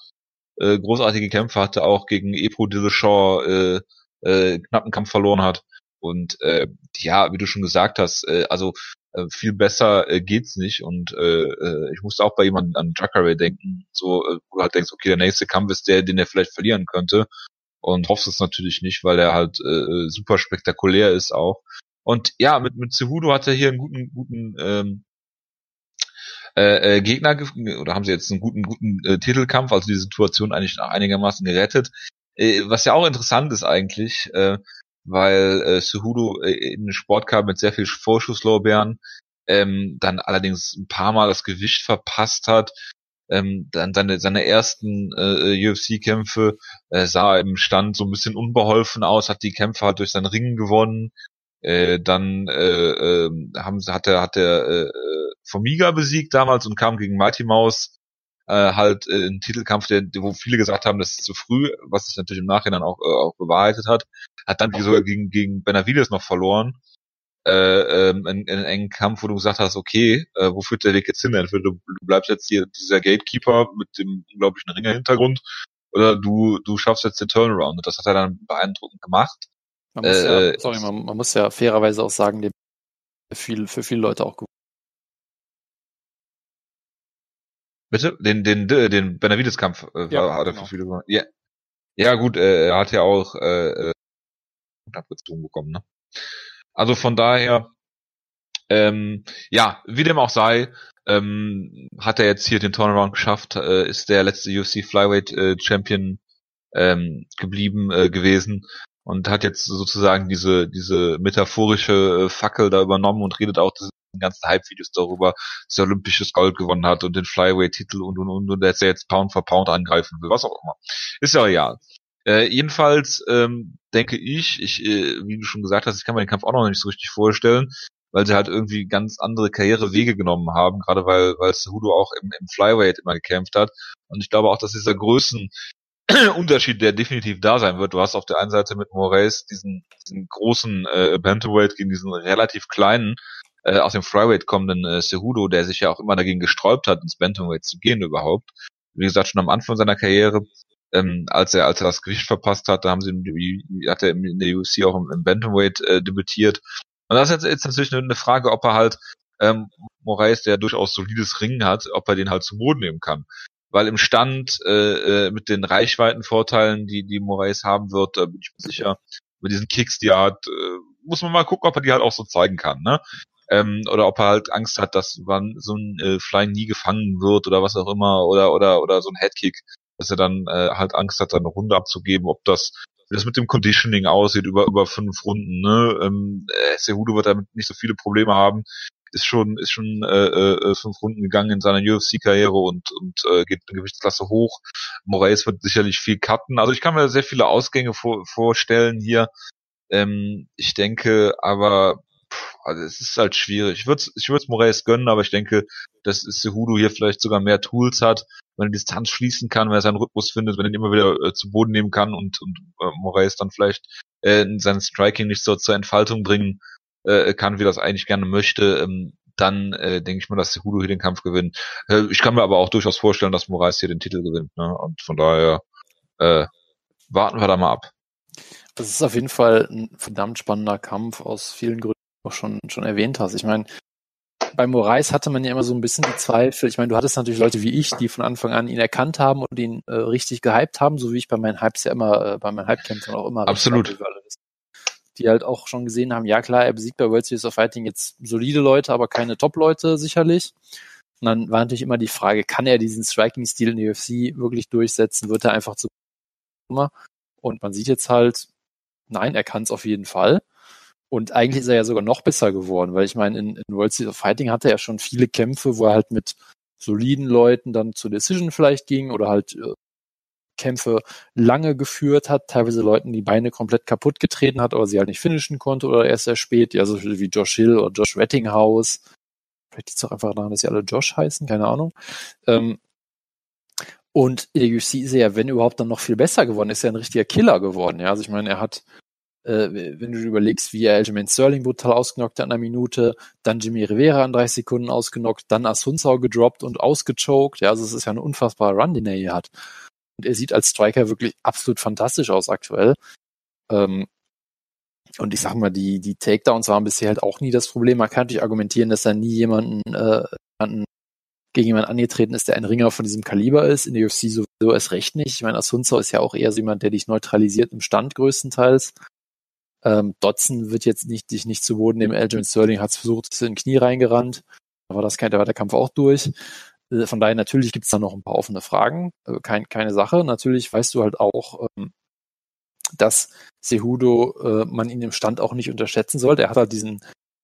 äh, großartige Kämpfe hatte, auch gegen Ebro Dillashaw äh, äh, knappen Kampf verloren hat. Und äh, ja, wie du schon gesagt hast, äh, also äh, viel besser äh, geht's nicht. Und äh, ich musste auch bei jemandem an Jacare denken, so äh, wo du halt denkst, okay, der nächste Kampf ist der, den er vielleicht verlieren könnte. Und hoffst es natürlich nicht, weil er halt äh, super spektakulär ist auch. Und ja, mit mit Cejudo hat er hier einen guten guten ähm, äh, äh, Gegner ge- oder haben sie jetzt einen guten guten äh, Titelkampf, also die Situation eigentlich einigermaßen gerettet. Äh, was ja auch interessant ist eigentlich, äh, weil äh, Cejudo äh, in den Sport kam mit sehr viel Vorschusslorbeeren, ähm, dann allerdings ein paar Mal das Gewicht verpasst hat. Ähm, dann seine, seine ersten äh, U F C-Kämpfe äh, sah er im Stand so ein bisschen unbeholfen aus, hat die Kämpfe halt durch sein Ringen gewonnen, äh, dann äh, äh, haben, hat er, hat er äh, Formiga besiegt damals und kam gegen Mighty Mouse äh, halt äh, einen Titelkampf, der, wo viele gesagt haben, das ist zu früh, was sich natürlich im Nachhinein auch, äh, auch bewahrheitet hat, hat dann okay. sogar gegen, gegen Benavides noch verloren. Äh, ähm, einen, einen engen Kampf, wo du gesagt hast, okay, äh, wo führt der Weg jetzt hin? Entweder du, du bleibst jetzt hier dieser Gatekeeper mit dem unglaublichen Ringer-Hintergrund oder du du schaffst jetzt den Turnaround. Und das hat er dann beeindruckend gemacht. Man muss, äh, ja, sorry, man, man muss ja fairerweise auch sagen, der viel für viele Leute auch gut. Bitte? Den den den Benavides-Kampf äh, ja, hat er genau. für viele gemacht. Yeah. Ja gut, äh, er hat ja auch äh, abgezogen bekommen, ne? Also von daher, ähm, ja, wie dem auch sei, ähm, hat er jetzt hier den Turnaround geschafft, äh, ist der letzte U F C Flyweight äh, Champion ähm, geblieben äh, gewesen und hat jetzt sozusagen diese diese metaphorische äh, Fackel da übernommen und redet auch den ganzen Hype-Videos darüber, dass er olympisches Gold gewonnen hat und den Flyweight-Titel und und und und dass er jetzt Pound for Pound angreifen will, was auch immer. Ist ja real. Äh, jedenfalls ähm, denke ich, ich äh, wie du schon gesagt hast, ich kann mir den Kampf auch noch nicht so richtig vorstellen, weil sie halt irgendwie ganz andere Karrierewege genommen haben, gerade weil weil Cejudo auch im, im Flyweight immer gekämpft hat. Und ich glaube auch, dass dieser Größenunterschied, der definitiv da sein wird, du hast auf der einen Seite mit Moraes diesen, diesen großen äh, Bantamweight gegen diesen relativ kleinen, äh, aus dem Flyweight kommenden äh, Cejudo, der sich ja auch immer dagegen gesträubt hat, ins Bantamweight zu gehen überhaupt. Wie gesagt, schon am Anfang seiner Karriere Ähm, als er als er das Gewicht verpasst hat, da haben sie hat er in der U F C auch im, im Bantamweight äh, debütiert. Und das ist jetzt, jetzt natürlich eine Frage, ob er halt ähm, Moraes, der durchaus solides Ringen hat, ob er den halt zum Boden nehmen kann. Weil im Stand äh, mit den Reichweitenvorteilen, die die Moraes haben wird, da bin ich mir sicher, mit diesen Kicks, die er hat, äh, muss man mal gucken, ob er die halt auch so zeigen kann, ne? Ähm, oder ob er halt Angst hat, dass man so ein äh, Flying Knee gefangen wird oder was auch immer, oder oder oder so ein Headkick, dass er dann äh, halt Angst hat, dann eine Runde abzugeben, ob das wie das mit dem Conditioning aussieht, über über fünf Runden, ne? Ähm, Cejudo wird damit nicht so viele Probleme haben. Ist schon ist schon äh, äh, fünf Runden gegangen in seiner U F C-Karriere und und äh, geht eine Gewichtsklasse hoch. Moraes wird sicherlich viel cutten. Also ich kann mir sehr viele Ausgänge vor, vorstellen hier. Ähm, ich denke, aber pff, also es ist halt schwierig. Ich würde ich würde Moraes gönnen, aber ich denke, dass Cejudo hier vielleicht sogar mehr Tools hat, wenn er Distanz schließen kann, wenn er seinen Rhythmus findet, wenn er ihn immer wieder äh, zu Boden nehmen kann und, und äh, Moraes dann vielleicht äh, sein Striking nicht so zur Entfaltung bringen kann, wie das eigentlich gerne möchte, dann äh, denke ich mal, dass Cejudo hier den Kampf gewinnt. Ich kann mir aber auch durchaus vorstellen, dass Moraes hier den Titel gewinnt, ne? Und von daher äh, warten wir da mal ab. Das ist auf jeden Fall ein verdammt spannender Kampf aus vielen Gründen, die du auch schon, schon erwähnt hast. Ich meine, bei Moraes hatte man ja immer so ein bisschen die Zweifel. Ich meine, du hattest natürlich Leute wie ich, die von Anfang an ihn erkannt haben und ihn äh, richtig gehypt haben, so wie ich bei meinen Hypes ja immer, äh, bei meinen Hype-Kämpfen auch immer. Absolut. Die halt auch schon gesehen haben, ja klar, er besiegt bei World Series of Fighting jetzt solide Leute, aber keine Top-Leute sicherlich. Und dann war natürlich immer die Frage, kann er diesen Striking-Stil in der U F C wirklich durchsetzen? Wird er einfach zu... Und man sieht jetzt halt, nein, er kann es auf jeden Fall. Und eigentlich ist er ja sogar noch besser geworden, weil ich meine, in, in World Series of Fighting hatte er schon viele Kämpfe, wo er halt mit soliden Leuten dann zur Decision vielleicht ging oder halt äh, Kämpfe lange geführt hat, teilweise Leuten die Beine komplett kaputt getreten hat, aber sie halt nicht finishen konnte oder erst sehr spät, ja, so wie Josh Hill oder Josh Rettinghouse. Vielleicht liegt es auch einfach daran, dass sie alle Josh heißen, keine Ahnung. Ähm, und in der U F C ist er ja, wenn überhaupt, dann noch viel besser geworden, ist ja ein richtiger Killer geworden, ja, also ich meine, er hat, äh, wenn du überlegst, wie er Aljamain Sterling brutal ausgenockt hat in einer Minute, dann Jimmy Rivera in dreißig Sekunden ausgenockt, dann Assunção gedroppt und ausgechoked, ja, also es ist ja ein unfassbarer Run, den er hier hat. Und er sieht als Striker wirklich absolut fantastisch aus aktuell. Ähm, und ich sag mal, die, die Takedowns waren bisher halt auch nie das Problem. Man kann natürlich argumentieren, dass da nie jemanden, äh, jemanden gegen jemanden angetreten ist, der ein Ringer von diesem Kaliber ist. In der U F C sowieso erst recht nicht. Ich meine, Assunção ist ja auch eher so jemand, der dich neutralisiert im Stand größtenteils. Ähm, Dodson wird jetzt nicht, dich nicht zu Boden nehmen. Aljamain Sterling hat es versucht, ist in den Knie reingerannt. Da war das kein, da war der Kampf auch durch. Von daher, natürlich gibt's da noch ein paar offene Fragen, kein, keine Sache. Natürlich weißt du halt auch, dass Cejudo, man ihn im Stand auch nicht unterschätzen sollte. Er hat halt diesen,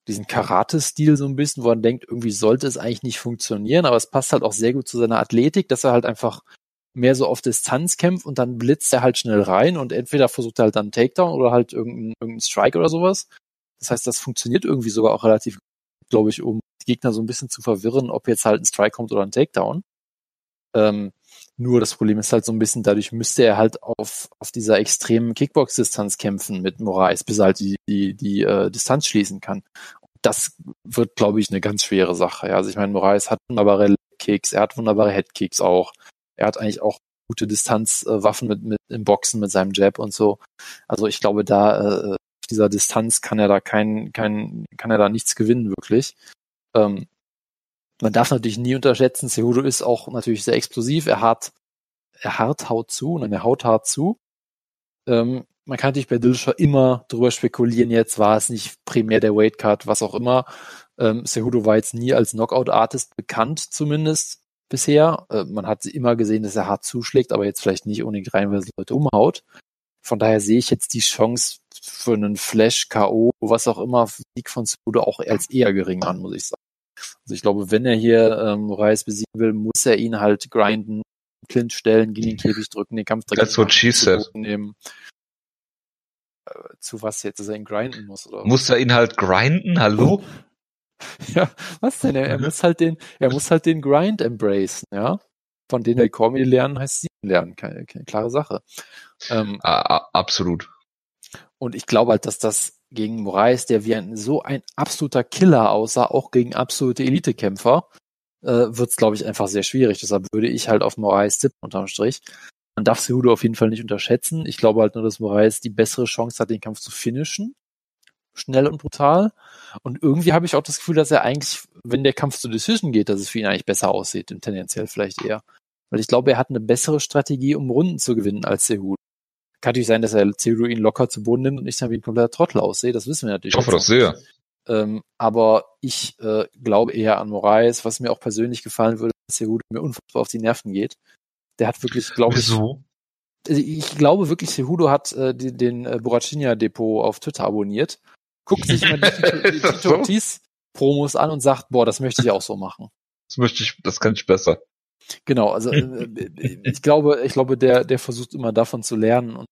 diesen Karate-Stil so ein bisschen, wo man denkt, irgendwie sollte es eigentlich nicht funktionieren, aber es passt halt auch sehr gut zu seiner Athletik, dass er halt einfach mehr so auf Distanz kämpft und dann blitzt er halt schnell rein und entweder versucht er halt dann einen Takedown oder halt irgendeinen, irgendeinen Strike oder sowas. Das heißt, das funktioniert irgendwie sogar auch relativ gut, glaube ich, um Gegner so ein bisschen zu verwirren, ob jetzt halt ein Strike kommt oder ein Takedown. Ähm, nur das Problem ist halt so ein bisschen, dadurch müsste er halt auf, auf dieser extremen Kickbox-Distanz kämpfen mit Moraes, bis er halt die, die, die äh, Distanz schließen kann. Und das wird, glaube ich, eine ganz schwere Sache. Ja? Also ich meine, Moraes hat wunderbare Kicks, er hat wunderbare Headkicks auch. Er hat eigentlich auch gute Distanzwaffen äh, mit, mit, im Boxen mit seinem Jab und so. Also ich glaube, da äh, auf dieser Distanz kann er da kein, kein, kann er da nichts gewinnen, wirklich. Ähm, man darf natürlich nie unterschätzen, Cejudo ist auch natürlich sehr explosiv, er hart, er hart haut zu, nein, er haut hart zu. Ähm, man kann natürlich bei Dillashaw immer drüber spekulieren, jetzt war es nicht primär der Weightcut, was auch immer. Ähm, Cejudo war jetzt nie als Knockout-Artist bekannt, zumindest bisher. Äh, man hat immer gesehen, dass er hart zuschlägt, aber jetzt vielleicht nicht unbedingt rein, weil es Leute umhaut. Von daher sehe ich jetzt die Chance für einen Flash, K O, was auch immer, Sieg von Cejudo auch als eher gering an, muss ich sagen. Also ich glaube, wenn er hier ähm, Moraes besiegen will, muss er ihn halt grinden, Clinch stellen, gegen den Käfig drücken, den Kampf direkt nehmen. Äh, zu was jetzt, dass er ihn grinden muss? Oder? Muss er ihn halt grinden? Hallo? Ja, was denn? Er, er muss halt den, er muss halt den Grind embracen, ja? Von denen der Cormier lernen, heißt siegen lernen. Keine, keine klare Sache. Ähm, ah, absolut. Und ich glaube halt, dass das gegen Moraes, der wie ein so ein absoluter Killer aussah, auch gegen absolute Elitekämpfer, äh, wird es, glaube ich, einfach sehr schwierig. Deshalb würde ich halt auf Moraes tippen, unterm Strich. Man darf Cejudo auf jeden Fall nicht unterschätzen. Ich glaube halt nur, dass Moraes die bessere Chance hat, den Kampf zu finishen. Schnell und brutal. Und irgendwie habe ich auch das Gefühl, dass er eigentlich, wenn der Kampf zur Decision geht, dass es für ihn eigentlich besser aussieht, und tendenziell vielleicht eher. Weil ich glaube, er hat eine bessere Strategie, um Runden zu gewinnen als Cejudo. Kann natürlich sein, dass er Cejudo ihn locker zu Boden nimmt und ich dann wie ein kompletter Trottel aussehe. Das wissen wir natürlich. Ich hoffe das sehr. Ähm, aber ich äh, glaube eher an Moraes, was mir auch persönlich gefallen würde, dass Cejudo mir unfassbar auf die Nerven geht. Der hat wirklich, glaube ich, ich glaube wirklich, Cejudo hat äh, die, den äh, Burachinia-Depot auf Twitter abonniert, guckt sich mal die, die Tito Ortiz Promos an und sagt, boah, das möchte ich auch so machen. Das möchte ich, das kann ich besser. Genau, also äh, ich glaube, ich glaube, der der versucht immer davon zu lernen und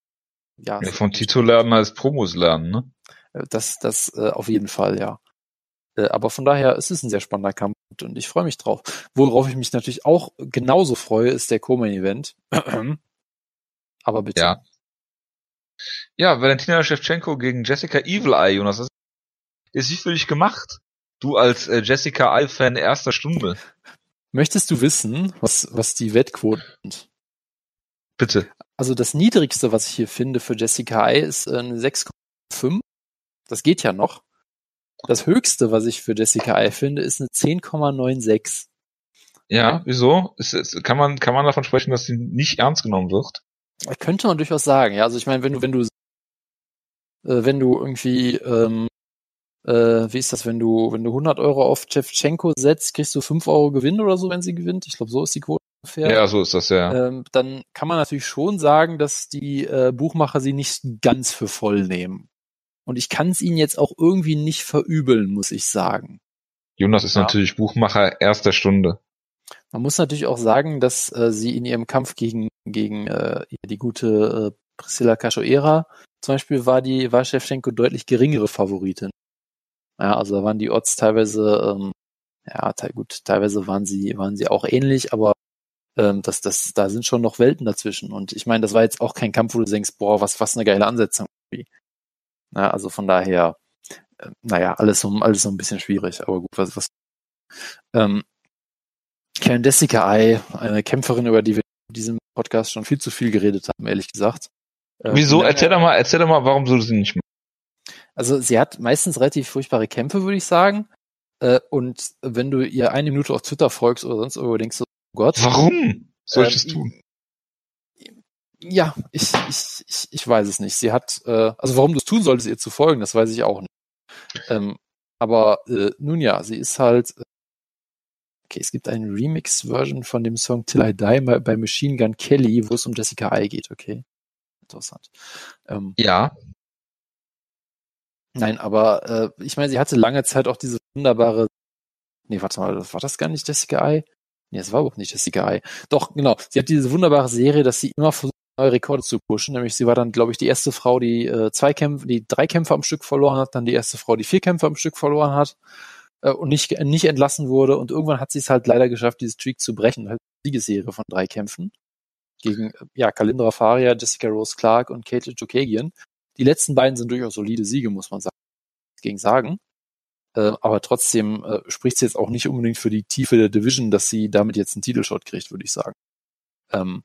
ja. ja von Tito lernen heißt Promos lernen, ne? Das, das äh, auf jeden Fall, ja. Äh, aber von daher, es ist ein sehr spannender Kampf und ich freue mich drauf. Worauf ich mich natürlich auch genauso freue, ist der Co-Main-Event. Aber bitte. Ja. Ja, Valentina Shevchenko gegen Jessica Evil Eye, Jonas. Das ist wie für dich gemacht. Du als äh, Jessica Eye-Fan erster Stunde. Möchtest du wissen, was, was die Wettquoten sind? Bitte. Also das Niedrigste, was ich hier finde für Jessica Eye, ist äh, eine sechs Komma fünf. Das geht ja noch. Das Höchste, was ich für Jessica Eye finde, ist eine zehn Komma sechsundneunzig. Ja, wieso? Ist, ist, kann man kann man davon sprechen, dass sie nicht ernst genommen wird? Das könnte man durchaus sagen. Ja, also ich meine, wenn du wenn du äh, wenn du irgendwie ähm, äh, wie ist das, wenn du wenn du hundert Euro auf Shevchenko setzt, kriegst du fünf Euro Gewinn oder so, wenn sie gewinnt. Ich glaube, so ist die Quote ungefähr. Ja, so ist das ja. Ähm, dann kann man natürlich schon sagen, dass die äh, Buchmacher sie nicht ganz für voll nehmen. Und ich kann es ihnen jetzt auch irgendwie nicht verübeln, muss ich sagen. Jonas ist ja natürlich Buchmacher erster Stunde. Man muss natürlich auch sagen, dass äh, sie in ihrem Kampf gegen gegen äh, die gute äh, Priscilla Cachoeira zum Beispiel war die war Shevchenko deutlich geringere Favoritin. Ja, also da waren die Odds teilweise ähm, ja te- gut, teilweise waren sie waren sie auch ähnlich, aber ähm, das das da sind schon noch Welten dazwischen. Und ich meine, das war jetzt auch kein Kampf, wo du denkst, boah, was was eine geile Ansetzung. Na, also von daher, äh, naja, alles so, alles so ein bisschen schwierig, aber gut, was, was, ähm, Karen Jessica Eye, eine Kämpferin, über die wir in diesem Podcast schon viel zu viel geredet haben, ehrlich gesagt. Ähm, Wieso? Erzähl doch mal, erzähl doch mal, warum du sie nicht machst. Also, sie hat meistens relativ furchtbare Kämpfe, würde ich sagen, äh, und wenn du ihr eine Minute auf Twitter folgst oder sonst irgendwo, denkst du, oh Gott. Warum soll ich das ähm, tun? Ja, ich, ich, ich, ich weiß es nicht. Sie hat, äh, also warum du es tun solltest, ihr zu folgen, das weiß ich auch nicht. Ähm, aber äh, nun ja, sie ist halt, äh, okay, es gibt eine Remix-Version von dem Song Till I Die bei Machine Gun Kelly, wo es um Jessica Eye geht, okay. Interessant. Ähm, ja. Nein, aber äh, ich meine, sie hatte lange Zeit auch diese wunderbare, nee, warte mal, war das gar nicht Jessica Eye? Nee, das war überhaupt nicht Jessica Eye. Doch, genau, sie hat diese wunderbare Serie, dass sie immer versucht, neue Rekorde zu pushen, nämlich sie war dann, glaube ich, die erste Frau, die äh, zwei Kämpfe, die drei Kämpfe am Stück verloren hat, dann die erste Frau, die vier Kämpfe am Stück verloren hat äh, und nicht nicht entlassen wurde, und irgendwann hat sie es halt leider geschafft, diese Streak zu brechen, halt eine Siegesserie von drei Kämpfen gegen äh, ja Kalindra Faria, Jessica Rose Clark und Caitlin Chukagian. Die letzten beiden sind durchaus solide Siege, muss man sagen, gegen sagen. Äh, aber trotzdem äh, spricht sie jetzt auch nicht unbedingt für die Tiefe der Division, dass sie damit jetzt einen Titelshot kriegt, würde ich sagen. Ähm,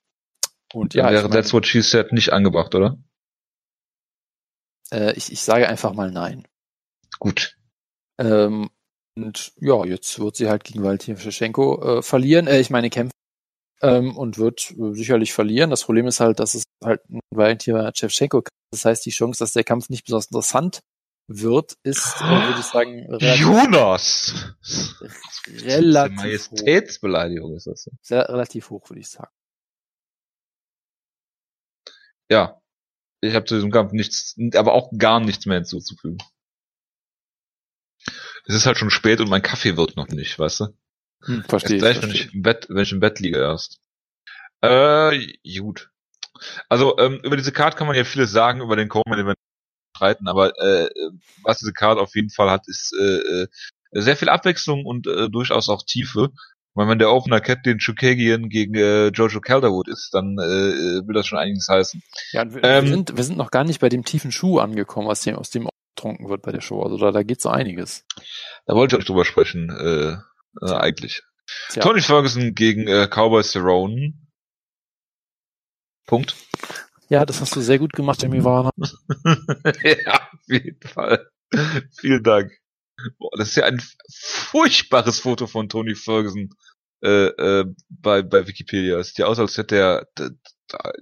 Und ja, wäre ich mein, That's What She Said nicht angebracht, oder? Äh, ich, ich sage einfach mal nein. Gut. Ähm, und ja, jetzt wird sie halt gegen Valentina Shevchenko äh, verlieren. Äh, ich meine kämpfen. Ähm, und wird äh, sicherlich verlieren. Das Problem ist halt, dass es halt Valentina Shevchenko kann. Das heißt, die Chance, dass der Kampf nicht besonders interessant wird, ist, äh, würde ich sagen, relativ Jonas! Relativ Majestätsbeleidigung hoch. Ist das so. Sehr, relativ hoch, würde ich sagen. Ja, ich habe zu diesem Kampf nichts, aber auch gar nichts mehr hinzuzufügen. Es ist halt schon spät und mein Kaffee wird noch nicht, weißt du? Hm, verstehe ich. Gleich, versteh. wenn, ich im Bett, wenn ich im Bett liege erst. Äh, gut. Also, ähm, über diese Card kann man ja vieles sagen, über den Co-Main-Event streiten, aber äh, was diese Card auf jeden Fall hat, ist äh, sehr viel Abwechslung und äh, durchaus auch Tiefe. Weil wenn der Opener Captain Chukagian gegen äh, Jojo Calderwood ist, dann äh, will das schon einiges heißen. Ja, wir, ähm, wir, sind, wir sind noch gar nicht bei dem tiefen Schuh angekommen, aus dem aus dem getrunken wird bei der Show. Also da, da geht so einiges. Da wollte ich auch drüber sprechen, äh, äh, eigentlich. Tja. Tony Ferguson gegen äh, Cowboy Cerrone. Punkt. Ja, das hast du sehr gut gemacht, Jimmy Warner. Ja, auf jeden Fall. Vielen Dank. Boah, das ist ja ein furchtbares Foto von Tony Ferguson äh, äh, bei, bei Wikipedia. Es sieht ja aus, als hätte er, der, der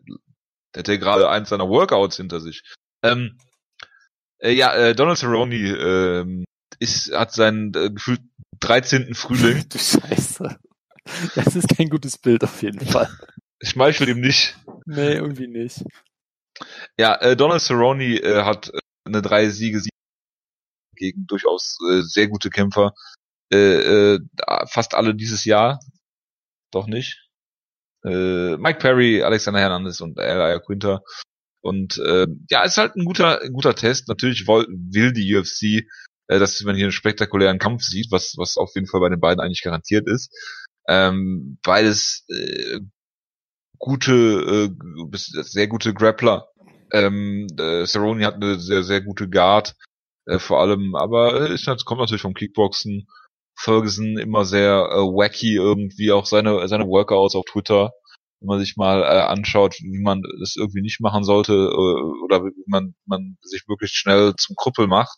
hätte er gerade eins seiner Workouts hinter sich. Ähm, äh, ja, äh, Donald Cerrone äh, ist, hat seinen äh, gefühlt dreizehnten Frühling. Du Scheiße. Das ist kein gutes Bild auf jeden Fall. Ich schmeichel ihm nicht. Nee, irgendwie nicht. Ja, äh, Donald Cerrone äh, hat äh, eine drei Siege gegen durchaus äh, sehr gute Kämpfer. Äh, äh, fast alle dieses Jahr. Doch nicht. Äh, Mike Perry, Alexander Hernandez und Elia Quinter. Und äh, ja, ist halt ein guter ein guter Test. Natürlich will, will die U F C, äh, dass man hier einen spektakulären Kampf sieht, was was auf jeden Fall bei den beiden eigentlich garantiert ist. Ähm, beides äh, gute, äh, sehr gute Grappler. Ähm, äh, Cerrone hat eine sehr, sehr gute Guard, äh, vor allem, aber es kommt natürlich vom Kickboxen. Ferguson immer sehr äh, wacky irgendwie, auch seine seine Workouts auf Twitter, wenn man sich mal äh, anschaut, wie man das irgendwie nicht machen sollte äh, oder wie man man sich möglichst schnell zum Krüppel macht.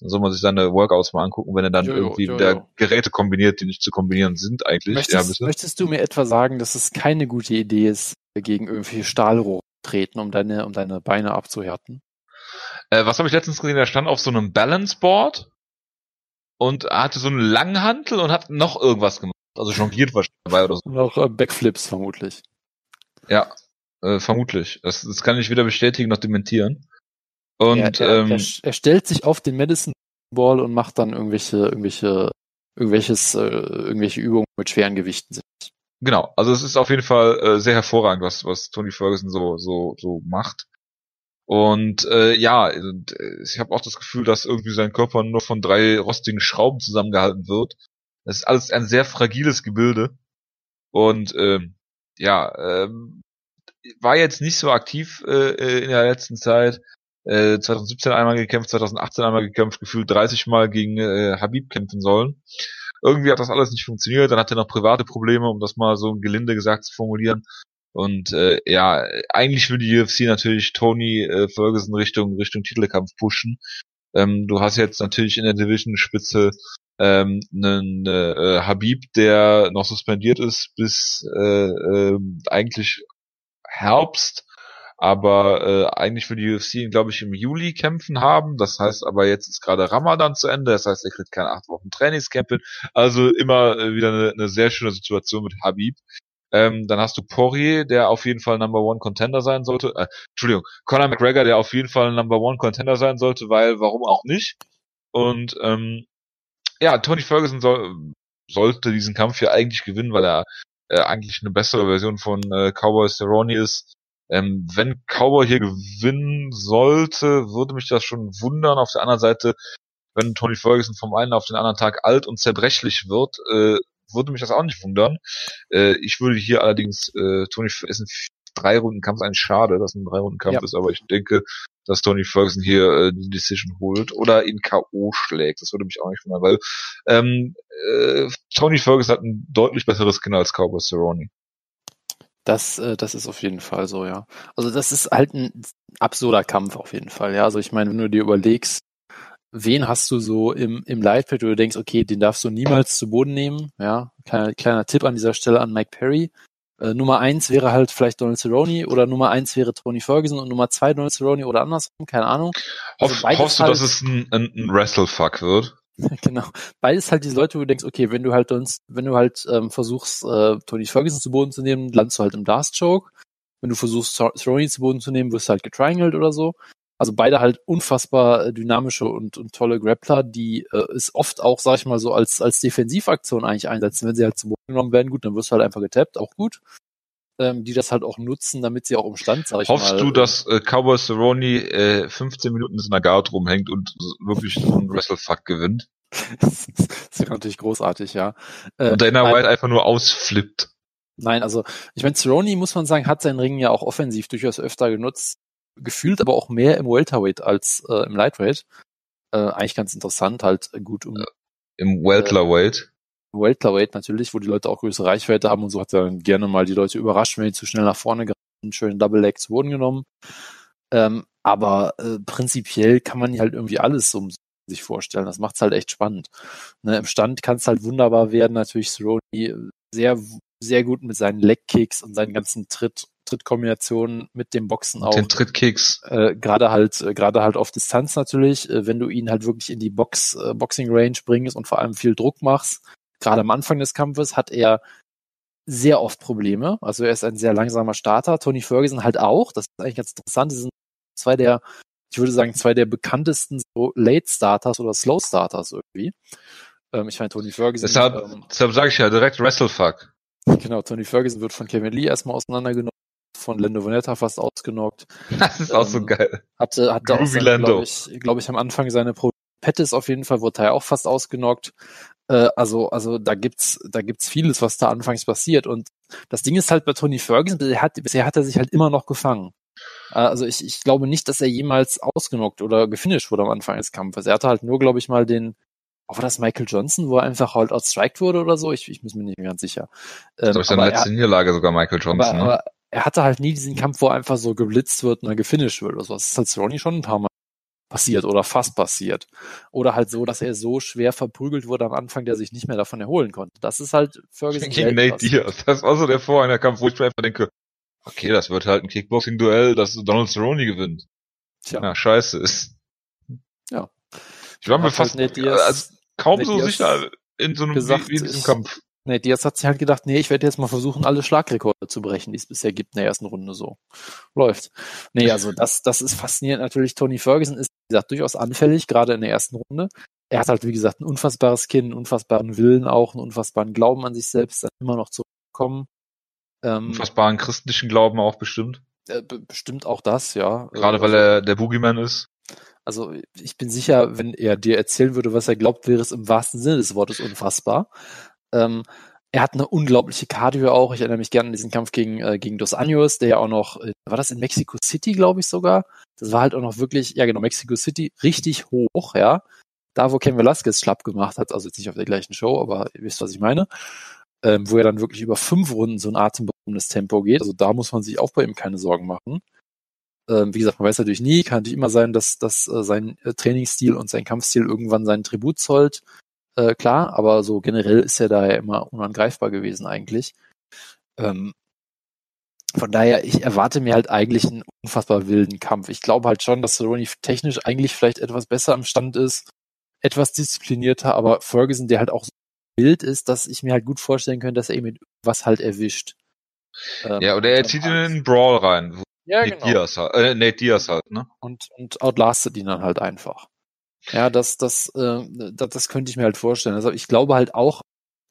Dann soll man sich seine Workouts mal angucken, wenn er dann jo, irgendwie jo, jo. da Geräte kombiniert, die nicht zu kombinieren sind eigentlich. Möchtest, ja, möchtest du mir etwa sagen, dass es keine gute Idee ist, gegen irgendwelche Stahlrohre zu treten, um deine, um deine Beine abzuhärten? Äh, was habe ich letztens gesehen? Er stand auf so einem Balanceboard und hatte so einen Langhantel und hat noch irgendwas gemacht. Also jongliert wahrscheinlich dabei oder so. Und auch äh, Backflips vermutlich. Ja, äh, vermutlich. Das, das kann ich weder bestätigen noch dementieren. Und ja, der, ähm, er, er stellt sich auf den Medicine Ball und macht dann irgendwelche, irgendwelche, irgendwelches, äh, irgendwelche Übungen mit schweren Gewichten. Genau, also es ist auf jeden Fall äh, sehr hervorragend, was was Tony Ferguson so so so macht. Und äh, ja, ich habe auch das Gefühl, dass irgendwie sein Körper nur von drei rostigen Schrauben zusammengehalten wird. Das ist alles ein sehr fragiles Gebilde. Und ähm, ja, ähm, war jetzt nicht so aktiv äh, in der letzten Zeit. zwanzig siebzehn einmal gekämpft, zwanzig achtzehn einmal gekämpft, gefühlt dreißig Mal gegen äh, Habib kämpfen sollen. Irgendwie hat das alles nicht funktioniert, dann hat er noch private Probleme, um das mal so gelinde gesagt zu formulieren. Und äh, ja, eigentlich will die U F C natürlich Tony äh, Ferguson Richtung Richtung Titelkampf pushen. Ähm, du hast jetzt natürlich in der Division-Spitze ähm, einen äh, Habib, der noch suspendiert ist bis äh, äh, eigentlich Herbst. Aber äh, eigentlich will die U F C ihn, glaube ich, im Juli kämpfen haben. Das heißt aber, jetzt ist gerade Ramadan zu Ende. Das heißt, er kriegt keine acht Wochen Trainingscamp. Also immer äh, wieder eine, eine sehr schöne Situation mit Habib. Ähm, dann hast du Poirier, der auf jeden Fall Number One Contender sein sollte. Äh, Entschuldigung, Conor McGregor, der auf jeden Fall Number One Contender sein sollte, weil warum auch nicht. Und ähm, ja, Tony Ferguson soll, sollte diesen Kampf ja eigentlich gewinnen, weil er äh, eigentlich eine bessere Version von äh, Cowboy Cerrone ist. Ähm, wenn Cowboy hier gewinnen sollte, würde mich das schon wundern. Auf der anderen Seite, wenn Tony Ferguson vom einen auf den anderen Tag alt und zerbrechlich wird, äh, würde mich das auch nicht wundern. Äh, ich würde hier allerdings, äh, Tony, ist ein Drei-Runden-Kampf, eigentlich schade, dass ein Drei-Runden-Kampf ja. ist, aber ich denke, dass Tony Ferguson hier äh, die Decision holt oder ihn K O schlägt. Das würde mich auch nicht wundern, weil ähm, äh, Tony Ferguson hat ein deutlich besseres Kinn als Cowboy Cerrone. Das, äh, das ist auf jeden Fall so, ja. Also das ist halt ein absurder Kampf auf jeden Fall, ja. Also ich meine, wenn du dir überlegst, wen hast du so im, im Lightweight, wo du denkst, okay, den darfst du niemals zu Boden nehmen, ja. Kleiner, kleiner Tipp an dieser Stelle an Mike Perry. Äh, Nummer eins wäre halt vielleicht Donald Cerrone oder Nummer eins wäre Tony Ferguson und Nummer zwei Donald Cerrone oder andersrum, keine Ahnung. Also Hoff, hoffst du, halt, dass es ein, ein, ein Wrestlefuck wird? Genau. Beides halt diese Leute, wo du denkst, okay, wenn du halt wenn du halt ähm, versuchst, äh, Tony Ferguson zu Boden zu nehmen, landest du halt im Dust-Choke. Wenn du versuchst, Cerrone zu Boden zu nehmen, wirst du halt getriangelt oder so. Also beide halt unfassbar äh, dynamische und, und tolle Grappler, die äh, es oft auch, sag ich mal, so als als Defensivaktion eigentlich einsetzen. Wenn sie halt zu Boden genommen werden, gut, dann wirst du halt einfach getappt, auch gut. Ähm, die das halt auch nutzen, damit sie auch im Stand, sag ich Hoffst mal. Hoffst du, dass äh, Cowboy Cerrone äh, fünfzehn Minuten in der Guard rumhängt und wirklich so einen Wrestlefuck gewinnt? Das wäre natürlich großartig, ja. Äh, und Dana White einfach nur ausflippt. Nein, also ich meine, Cerrone, muss man sagen, hat seinen Ring ja auch offensiv durchaus öfter genutzt, gefühlt aber auch mehr im Welterweight als äh, im Lightweight. Äh, eigentlich ganz interessant, halt gut um... Äh, im Welterweight? Äh, Welterweight natürlich, wo die Leute auch größere Reichweite haben und so hat er dann gerne mal die Leute überrascht, wenn die zu schnell nach vorne geraten schöne Double Legs wurden genommen. Ähm, aber äh, prinzipiell kann man halt irgendwie alles so sich vorstellen. Das macht's halt echt spannend. Ne, im Stand kann's halt wunderbar werden. Natürlich Cerrone sehr, sehr gut mit seinen Legkicks und seinen ganzen Tritt, Trittkombinationen mit dem Boxen auch. Den Trittkicks. Äh, gerade halt, äh, gerade halt auf Distanz natürlich, äh, wenn du ihn halt wirklich in die Box, äh, Boxing Range bringst und vor allem viel Druck machst. Gerade am Anfang des Kampfes hat er sehr oft Probleme. Also er ist ein sehr langsamer Starter. Tony Ferguson halt auch. Das ist eigentlich ganz interessant. Das sind zwei der, ich würde sagen, zwei der bekanntesten so Late-Starters oder Slow-Starters irgendwie. Ähm, ich meine, Tony Ferguson... Deshalb, ähm, deshalb sage ich ja direkt Wrestlefuck. Genau, Tony Ferguson wird von Kevin Lee erstmal auseinandergenommen, von Lando Veneta fast ausgenockt. Das ist ähm, auch so geil. Hatte, hatte auch, glaube ich, glaub ich, am Anfang seine Pro Pettis auf jeden Fall, wurde er auch fast ausgenockt. Äh, also, also da gibt's, da gibt's vieles, was da anfangs passiert. Und das Ding ist halt bei Tony Ferguson, bisher hat, bisher hat er sich halt immer noch gefangen. Äh, also ich, ich glaube nicht, dass er jemals ausgenockt oder gefinisht wurde am Anfang des Kampfes. Er hatte halt nur, glaube ich, mal den, auch war das Michael Johnson, wo er einfach halt outstriked wurde oder so? Ich, ich bin mir nicht mehr ganz sicher. Ähm, das ist seine letzte Niederlage sogar Michael Johnson. Aber, aber er hatte halt nie diesen Kampf, wo er einfach so geblitzt wird und dann gefinisht wird oder so. Das ist halt Cerrone schon ein paar Mal passiert oder fast passiert. Oder halt so, dass er so schwer verprügelt wurde am Anfang, der sich nicht mehr davon erholen konnte. Das ist halt Ferguson. Gegen Nate Diaz. Das war so der Vorheinerkampf, wo ich mir einfach denke, okay, das wird halt ein Kickboxing-Duell, dass Donald Cerrone gewinnt. Tja. Na, scheiße ist. Ja. Ich war mir fast halt Diaz, also kaum so sicher in so einem gesagt, wie in diesem ich, Kampf. Nate Diaz hat sich halt gedacht, nee, ich werde jetzt mal versuchen, alle Schlagrekorde zu brechen, die es bisher gibt in der ersten Runde, so. Läuft. Nee, also das, das ist faszinierend. Natürlich, Tony Ferguson ist, wie gesagt, durchaus anfällig, gerade in der ersten Runde. Er hat halt, wie gesagt, ein unfassbares Kinn, einen unfassbaren Willen auch, einen unfassbaren Glauben an sich selbst, dann immer noch zurückkommen. Ähm, unfassbaren christlichen Glauben auch bestimmt. Äh, b- bestimmt auch das, ja. Gerade weil er der Boogeyman ist. Also ich bin sicher, wenn er dir erzählen würde, was er glaubt, wäre es im wahrsten Sinne des Wortes unfassbar. Ähm, er hat eine unglaubliche Cardio auch. Ich erinnere mich gerne an diesen Kampf gegen äh, gegen Dos Anjos, der ja auch noch, äh, war das in Mexico City, glaube ich sogar? Das war halt auch noch wirklich, ja genau, Mexico City, richtig hoch, ja. Da, wo Ken Velasquez schlapp gemacht hat, also jetzt nicht auf der gleichen Show, aber ihr wisst, was ich meine. Ähm, wo er dann wirklich über fünf Runden so ein atemberaubendes Tempo geht. Also da muss man sich auch bei ihm keine Sorgen machen. Ähm, wie gesagt, man weiß natürlich nie, kann natürlich immer sein, dass, dass äh, sein äh, Trainingsstil und sein Kampfstil irgendwann seinen Tribut zollt. Äh, klar, aber so generell ist er da ja immer unangreifbar gewesen eigentlich. Ähm, von daher, ich erwarte mir halt eigentlich einen unfassbar wilden Kampf. Ich glaube halt schon, dass Cerrone technisch eigentlich vielleicht etwas besser am Stand ist, etwas disziplinierter, aber Ferguson, der halt auch so wild ist, dass ich mir halt gut vorstellen könnte, dass er ihn mit was halt erwischt. Ähm, ja, oder er zieht ihn in den Brawl rein. Wo ja, Nate genau. Diaz halt, äh, Nate Diaz halt, ne? Und, und outlastet ihn dann halt einfach. Ja, das, das, äh, das, das könnte ich mir halt vorstellen. Also ich glaube halt auch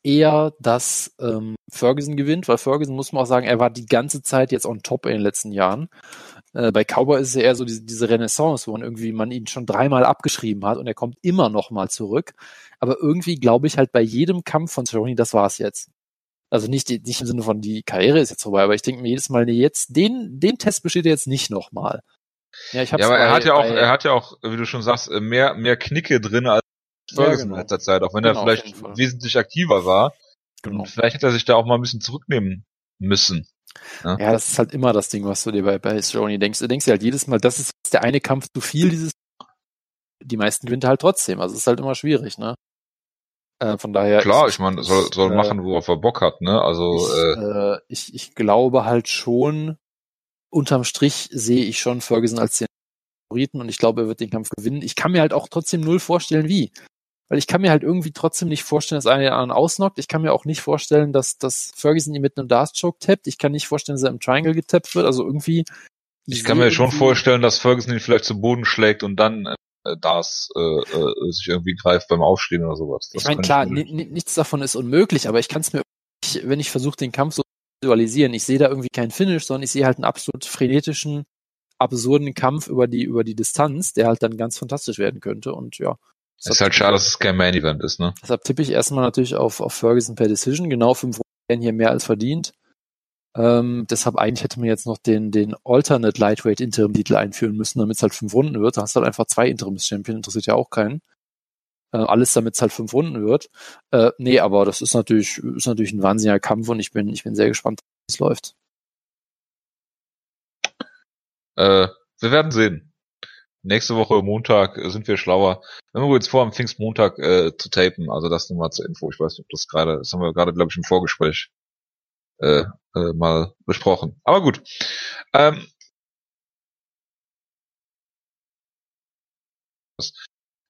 eher, dass ähm, Ferguson gewinnt, weil Ferguson, muss man auch sagen, er war die ganze Zeit jetzt on top in den letzten Jahren. Äh, bei Cowboy ist es eher so diese, diese Renaissance, wo man irgendwie man ihn schon dreimal abgeschrieben hat und er kommt immer noch mal zurück. Aber irgendwie glaube ich halt bei jedem Kampf von Cerrone, das war's jetzt. Also nicht, die, nicht im Sinne von, die Karriere ist jetzt vorbei, aber ich denke mir jedes Mal, nee, jetzt, den, den Test besteht jetzt nicht nochmal. Ja, ich hab's ja, aber bei, er hat ja auch, er hat ja auch, wie du schon sagst, mehr, mehr Knicke drin als Ferguson, ja, genau, in letzter Zeit, auch wenn genau, er vielleicht wesentlich aktiver war. Genau. Und vielleicht hätte er sich da auch mal ein bisschen zurücknehmen müssen. Ne? Ja, das ist halt immer das Ding, was du dir bei, bei Cerrone denkst. Du denkst dir halt jedes Mal, das ist der eine Kampf zu viel, dieses, die meisten gewinnt halt trotzdem. Also es ist halt immer schwierig, ne? Äh, von daher. Klar, ich meine, soll, soll äh, machen, worauf er Bock hat, ne? Also, ich, äh, äh, ich, ich glaube halt schon, unterm Strich sehe ich schon Ferguson als den Favoriten und ich glaube, er wird den Kampf gewinnen. Ich kann mir halt auch trotzdem null vorstellen, wie. Weil ich kann mir halt irgendwie trotzdem nicht vorstellen, dass einer den anderen ausnockt. Ich kann mir auch nicht vorstellen, dass, dass Ferguson ihn mit einem Dart-Choke tappt. Ich kann nicht vorstellen, dass er im Triangle getappt wird. Also irgendwie. Ich, ich kann mir schon vorstellen, dass Ferguson ihn vielleicht zu Boden schlägt und dann äh, Dars äh, äh, sich irgendwie greift beim Aufstehen oder sowas. Das ich meine, klar, ich n- nichts davon ist unmöglich, aber ich kann es mir, nicht, wenn ich versuche, den Kampf so visualisieren. Ich sehe da irgendwie kein Finish, sondern ich sehe halt einen absolut frenetischen, absurden Kampf über die über die Distanz, der halt dann ganz fantastisch werden könnte. Und ja. Ist halt schade, dass es kein Main Event ist, ne? Deshalb tippe ich erstmal natürlich auf auf Ferguson per Decision. Genau, fünf Runden werden hier mehr als verdient. Ähm, deshalb eigentlich hätte man jetzt noch den den Alternate Lightweight Interim Titel einführen müssen, damit es halt fünf Runden wird. Da hast du halt einfach zwei Interims Champion, interessiert ja auch keinen. Alles, damit es halt fünf Runden wird. Äh, nee, aber das ist natürlich, ist natürlich ein wahnsinniger Kampf und ich bin, ich bin sehr gespannt, wie es läuft. Äh, wir werden sehen. Nächste Woche Montag sind wir schlauer. Wir haben jetzt vor, am Pfingstmontag äh, zu tapen. Also das nochmal zur Info. Ich weiß nicht, ob das gerade, das haben wir gerade, glaube ich, im Vorgespräch äh, äh, mal besprochen. Aber gut. Ähm,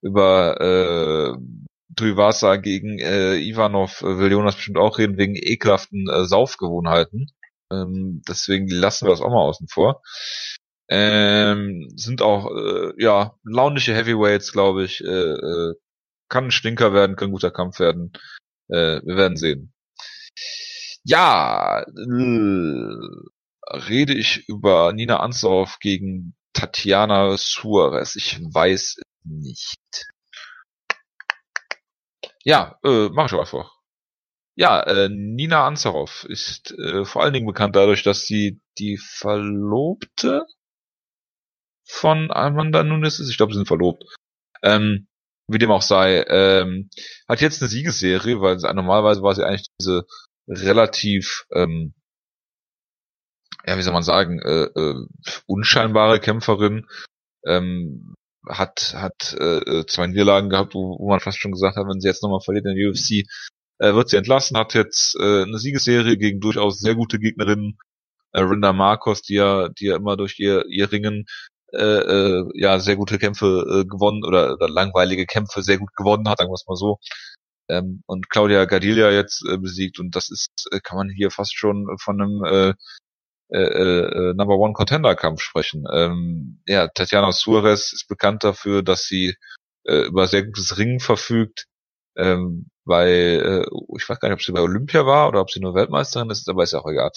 über äh, Trivasa gegen äh, Ivanov äh, will Jonas bestimmt auch reden, wegen ekelhaften äh, Saufgewohnheiten. Ähm, deswegen lassen wir das auch mal außen vor. Ähm, sind auch, äh, ja, launische Heavyweights, glaube ich. Äh, äh, kann ein Stinker werden, kann ein guter Kampf werden. Äh, wir werden sehen. Ja, äh, rede ich über Nina Ansauf gegen Tatiana Suarez. Ich weiß es nicht. Ja, äh, mach ich einfach. Ja, äh, Nina Ansaroff ist äh, vor allen Dingen bekannt dadurch, dass sie die Verlobte von Amanda Nunes ist. Ich glaube, sie sind verlobt. Ähm, wie dem auch sei, ähm, hat jetzt eine Siegesserie, weil sie, normalerweise war sie eigentlich diese relativ, ähm, ja, wie soll man sagen, äh, äh, unscheinbare Kämpferin. Ähm, hat hat äh, zwei Niederlagen gehabt, wo, wo man fast schon gesagt hat, wenn sie jetzt nochmal verliert in der U F C, äh, wird sie entlassen, hat jetzt äh, eine Siegesserie gegen durchaus sehr gute Gegnerinnen, äh, Rinda Marcos, die ja die ja immer durch ihr ihr Ringen äh, äh, ja sehr gute Kämpfe äh, gewonnen oder, oder langweilige Kämpfe sehr gut gewonnen hat, sagen wir es mal so, ähm, und Claudia Gadelia jetzt äh, besiegt, und das ist, äh, kann man hier fast schon von einem äh, Äh, äh, Number One Contender Kampf sprechen. Ähm, ja, Tatiana Suarez ist bekannt dafür, dass sie äh, über sehr gutes Ringen verfügt. Ähm, bei, äh, ich weiß gar nicht, ob sie bei Olympia war oder ob sie nur Weltmeisterin ist, aber ist ja auch egal.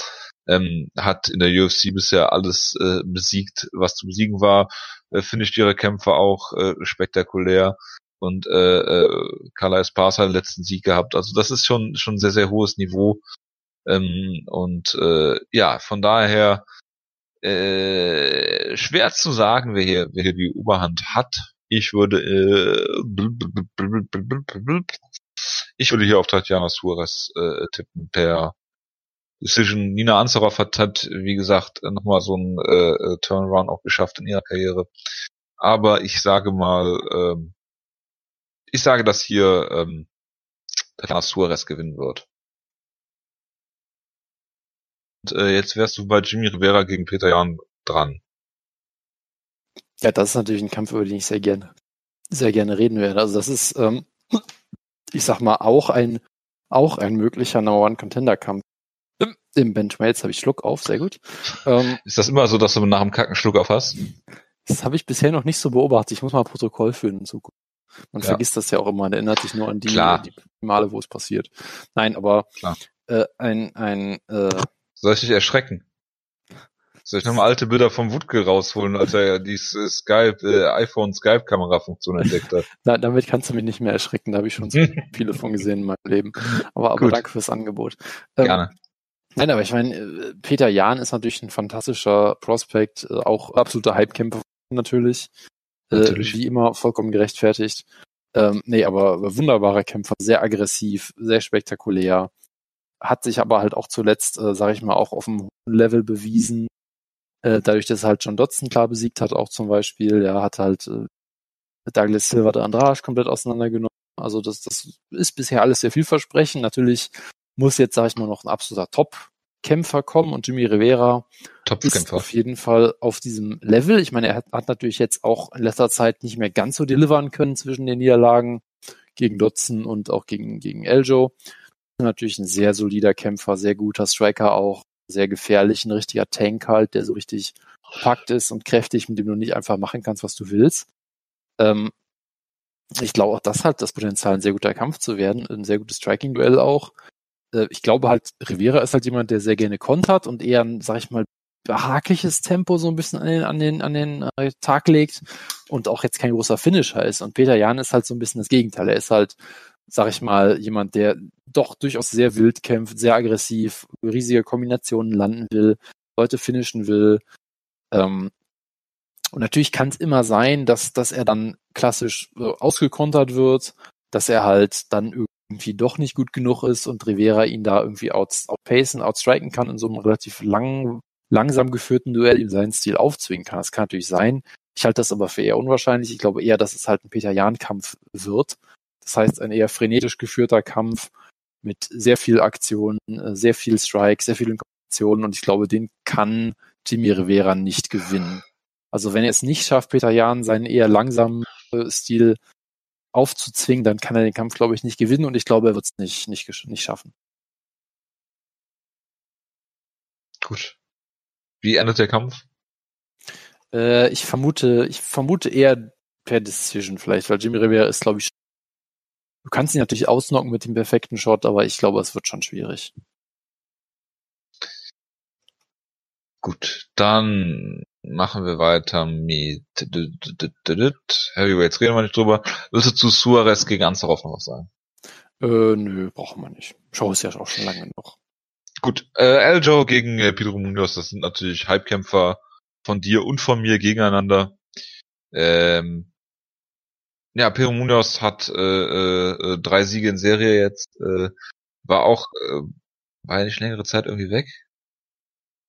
Ähm, hat in der U F C bisher alles äh, besiegt, was zu besiegen war. Äh, finisht ihre Kämpfe auch äh, spektakulär. Und äh, äh, Carla Esparza hat den letzten Sieg gehabt. Also das ist schon schon sehr, sehr hohes Niveau. Ähm, und äh, ja, von daher äh, schwer zu sagen, wer hier, wer hier die Oberhand hat. Ich würde äh, blub, blub, blub, blub, blub. ich würde hier auf Tatiana Suarez äh, tippen per Decision. Nina Ansaroff hat, hat wie gesagt nochmal so einen äh, Turnaround auch geschafft in ihrer Karriere. Aber ich sage mal, ähm, ich sage, dass hier ähm, Tatiana Suarez gewinnen wird. Und äh, jetzt wärst du bei Jimmy Rivera gegen Peter Jan dran. Ja, das ist natürlich ein Kampf, über den ich sehr gerne, sehr gerne reden werde. Also das ist, ähm, ich sag mal, auch ein, auch ein möglicher Number-One-Contender-Kampf. Im Benchmade, jetzt habe ich Schluck auf, sehr gut. Ähm, ist das immer so, dass du nach dem Kacken Schluck auf hast? Das habe ich bisher noch nicht so beobachtet. Ich muss mal Protokoll führen in Zukunft. Man ja. vergisst das ja auch immer, man erinnert sich nur an die, an die Male, wo es passiert. Nein, aber äh, ein, ein äh, soll ich dich erschrecken? Soll ich nochmal alte Bilder vom Wutke rausholen, als er die Skype, äh, iPhone-Skype-Kamera-Funktion entdeckt hat? Na, damit kannst du mich nicht mehr erschrecken, da habe ich schon so viele von gesehen in meinem Leben. Aber, aber danke fürs Angebot. Ähm, Gerne. Nein, aber ich meine, Peter Jahn ist natürlich ein fantastischer Prospect, auch absoluter Hype-Kämpfer natürlich, natürlich. Äh, wie immer vollkommen gerechtfertigt. Ähm, nee, aber wunderbarer Kämpfer, sehr aggressiv, sehr spektakulär. Hat sich aber halt auch zuletzt, äh, sage ich mal, auch auf einem hohen Level bewiesen. Äh, dadurch, dass er halt John Dodson klar besiegt hat, auch zum Beispiel. Ja, hat halt äh, Douglas Silva de Andrade komplett auseinandergenommen. Also das, das ist bisher alles sehr vielversprechend. Natürlich muss jetzt, sage ich mal, noch ein absoluter Top-Kämpfer kommen. Und Jimmy Rivera ist auf jeden Fall auf diesem Level. Ich meine, er hat, hat natürlich jetzt auch in letzter Zeit nicht mehr ganz so delivern können zwischen den Niederlagen gegen Dodson und auch gegen, gegen Eljo. Natürlich ein sehr solider Kämpfer, sehr guter Striker auch, sehr gefährlich, ein richtiger Tank halt, der so richtig packt ist und kräftig, mit dem du nicht einfach machen kannst, was du willst. Ähm, ich glaube auch, das hat das Potenzial, ein sehr guter Kampf zu werden, ein sehr gutes Striking-Duell auch. Äh, ich glaube halt, Rivera ist halt jemand, der sehr gerne kontert und eher ein, sag ich mal, behagliches Tempo so ein bisschen an den, an den, an den äh, Tag legt und auch jetzt kein großer Finisher ist. Und Peter Jahn ist halt so ein bisschen das Gegenteil. Er ist halt, sag ich mal, jemand, der doch durchaus sehr wild kämpft, sehr aggressiv, riesige Kombinationen landen will, Leute finishen will. Ähm, und natürlich kann es immer sein, dass, dass er dann klassisch äh, ausgekontert wird, dass er halt dann irgendwie doch nicht gut genug ist und Rivera ihn da irgendwie out, outpacen, outstriken kann in so einem relativ langen langsam geführten Duell ihm seinen Stil aufzwingen kann. Das kann natürlich sein. Ich halte das aber für eher unwahrscheinlich. Ich glaube eher, dass es halt ein Peter-Jan-Kampf wird. Das heißt, ein eher frenetisch geführter Kampf mit sehr viel Aktion, sehr viel Strike, sehr vielen Kombinationen. Und ich glaube, den kann Jimmy Rivera nicht gewinnen. Also wenn er es nicht schafft, Peter Jan seinen eher langsamen Stil aufzuzwingen, dann kann er den Kampf, glaube ich, nicht gewinnen. Und ich glaube, er wird es nicht, nicht, nicht schaffen. Gut. Wie endet der Kampf? Äh, ich vermute, ich vermute eher per Decision vielleicht, weil Jimmy Rivera ist, glaube ich, du kannst ihn natürlich ausnocken mit dem perfekten Shot, aber ich glaube, es wird schon schwierig. Gut, dann machen wir weiter mit Heavyweights. Reden wir nicht drüber. Willst du zu Suarez gegen Ansaroff noch was sagen? Äh, nö, brauchen wir nicht. Show ist ja auch schon lange genug. Gut, äh, Aljo gegen äh, Pedro Munoz, das sind natürlich Hypekämpfer von dir und von mir gegeneinander. Ähm, ja, Pedro Munoz hat äh, äh, drei Siege in Serie jetzt, äh, war auch, äh, war ja nicht längere Zeit irgendwie weg.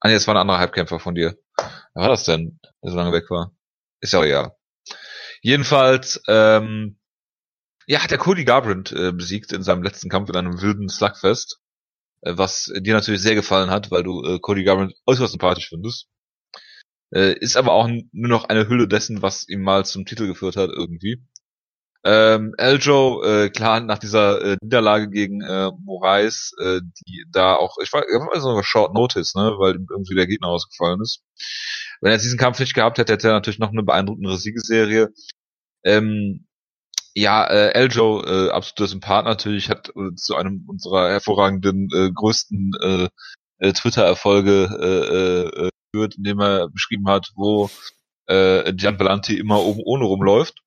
Ah nee, das war ein anderer Hypekämpfer von dir. Wer war das denn, der so lange weg war? Ist ja auch egal. Jedenfalls, ähm, ja, hat der Cody Garbrandt äh, besiegt in seinem letzten Kampf in einem wilden Slugfest, was dir natürlich sehr gefallen hat, weil du äh, Cody Garbrandt äußerst sympathisch findest. Äh, ist aber auch n- nur noch eine Hülle dessen, was ihm mal zum Titel geführt hat, irgendwie. Ähm, Aljo, äh, klar, nach dieser äh, Niederlage gegen äh, Moraes, äh, die da auch, ich weiß, das war sogar Short Notice, ne, weil irgendwie der Gegner ausgefallen ist. Wenn er jetzt diesen Kampf nicht gehabt hätte, hätte er natürlich noch eine beeindruckendere Siegesserie. Ähm, Ja, äh, Aljo, äh, absoluter Sympath natürlich, hat äh, zu einem unserer hervorragenden, äh, größten äh, äh, Twitter-Erfolge äh, äh, geführt, indem er beschrieben hat, wo äh, Gian Bellanti immer oben ohne rumläuft.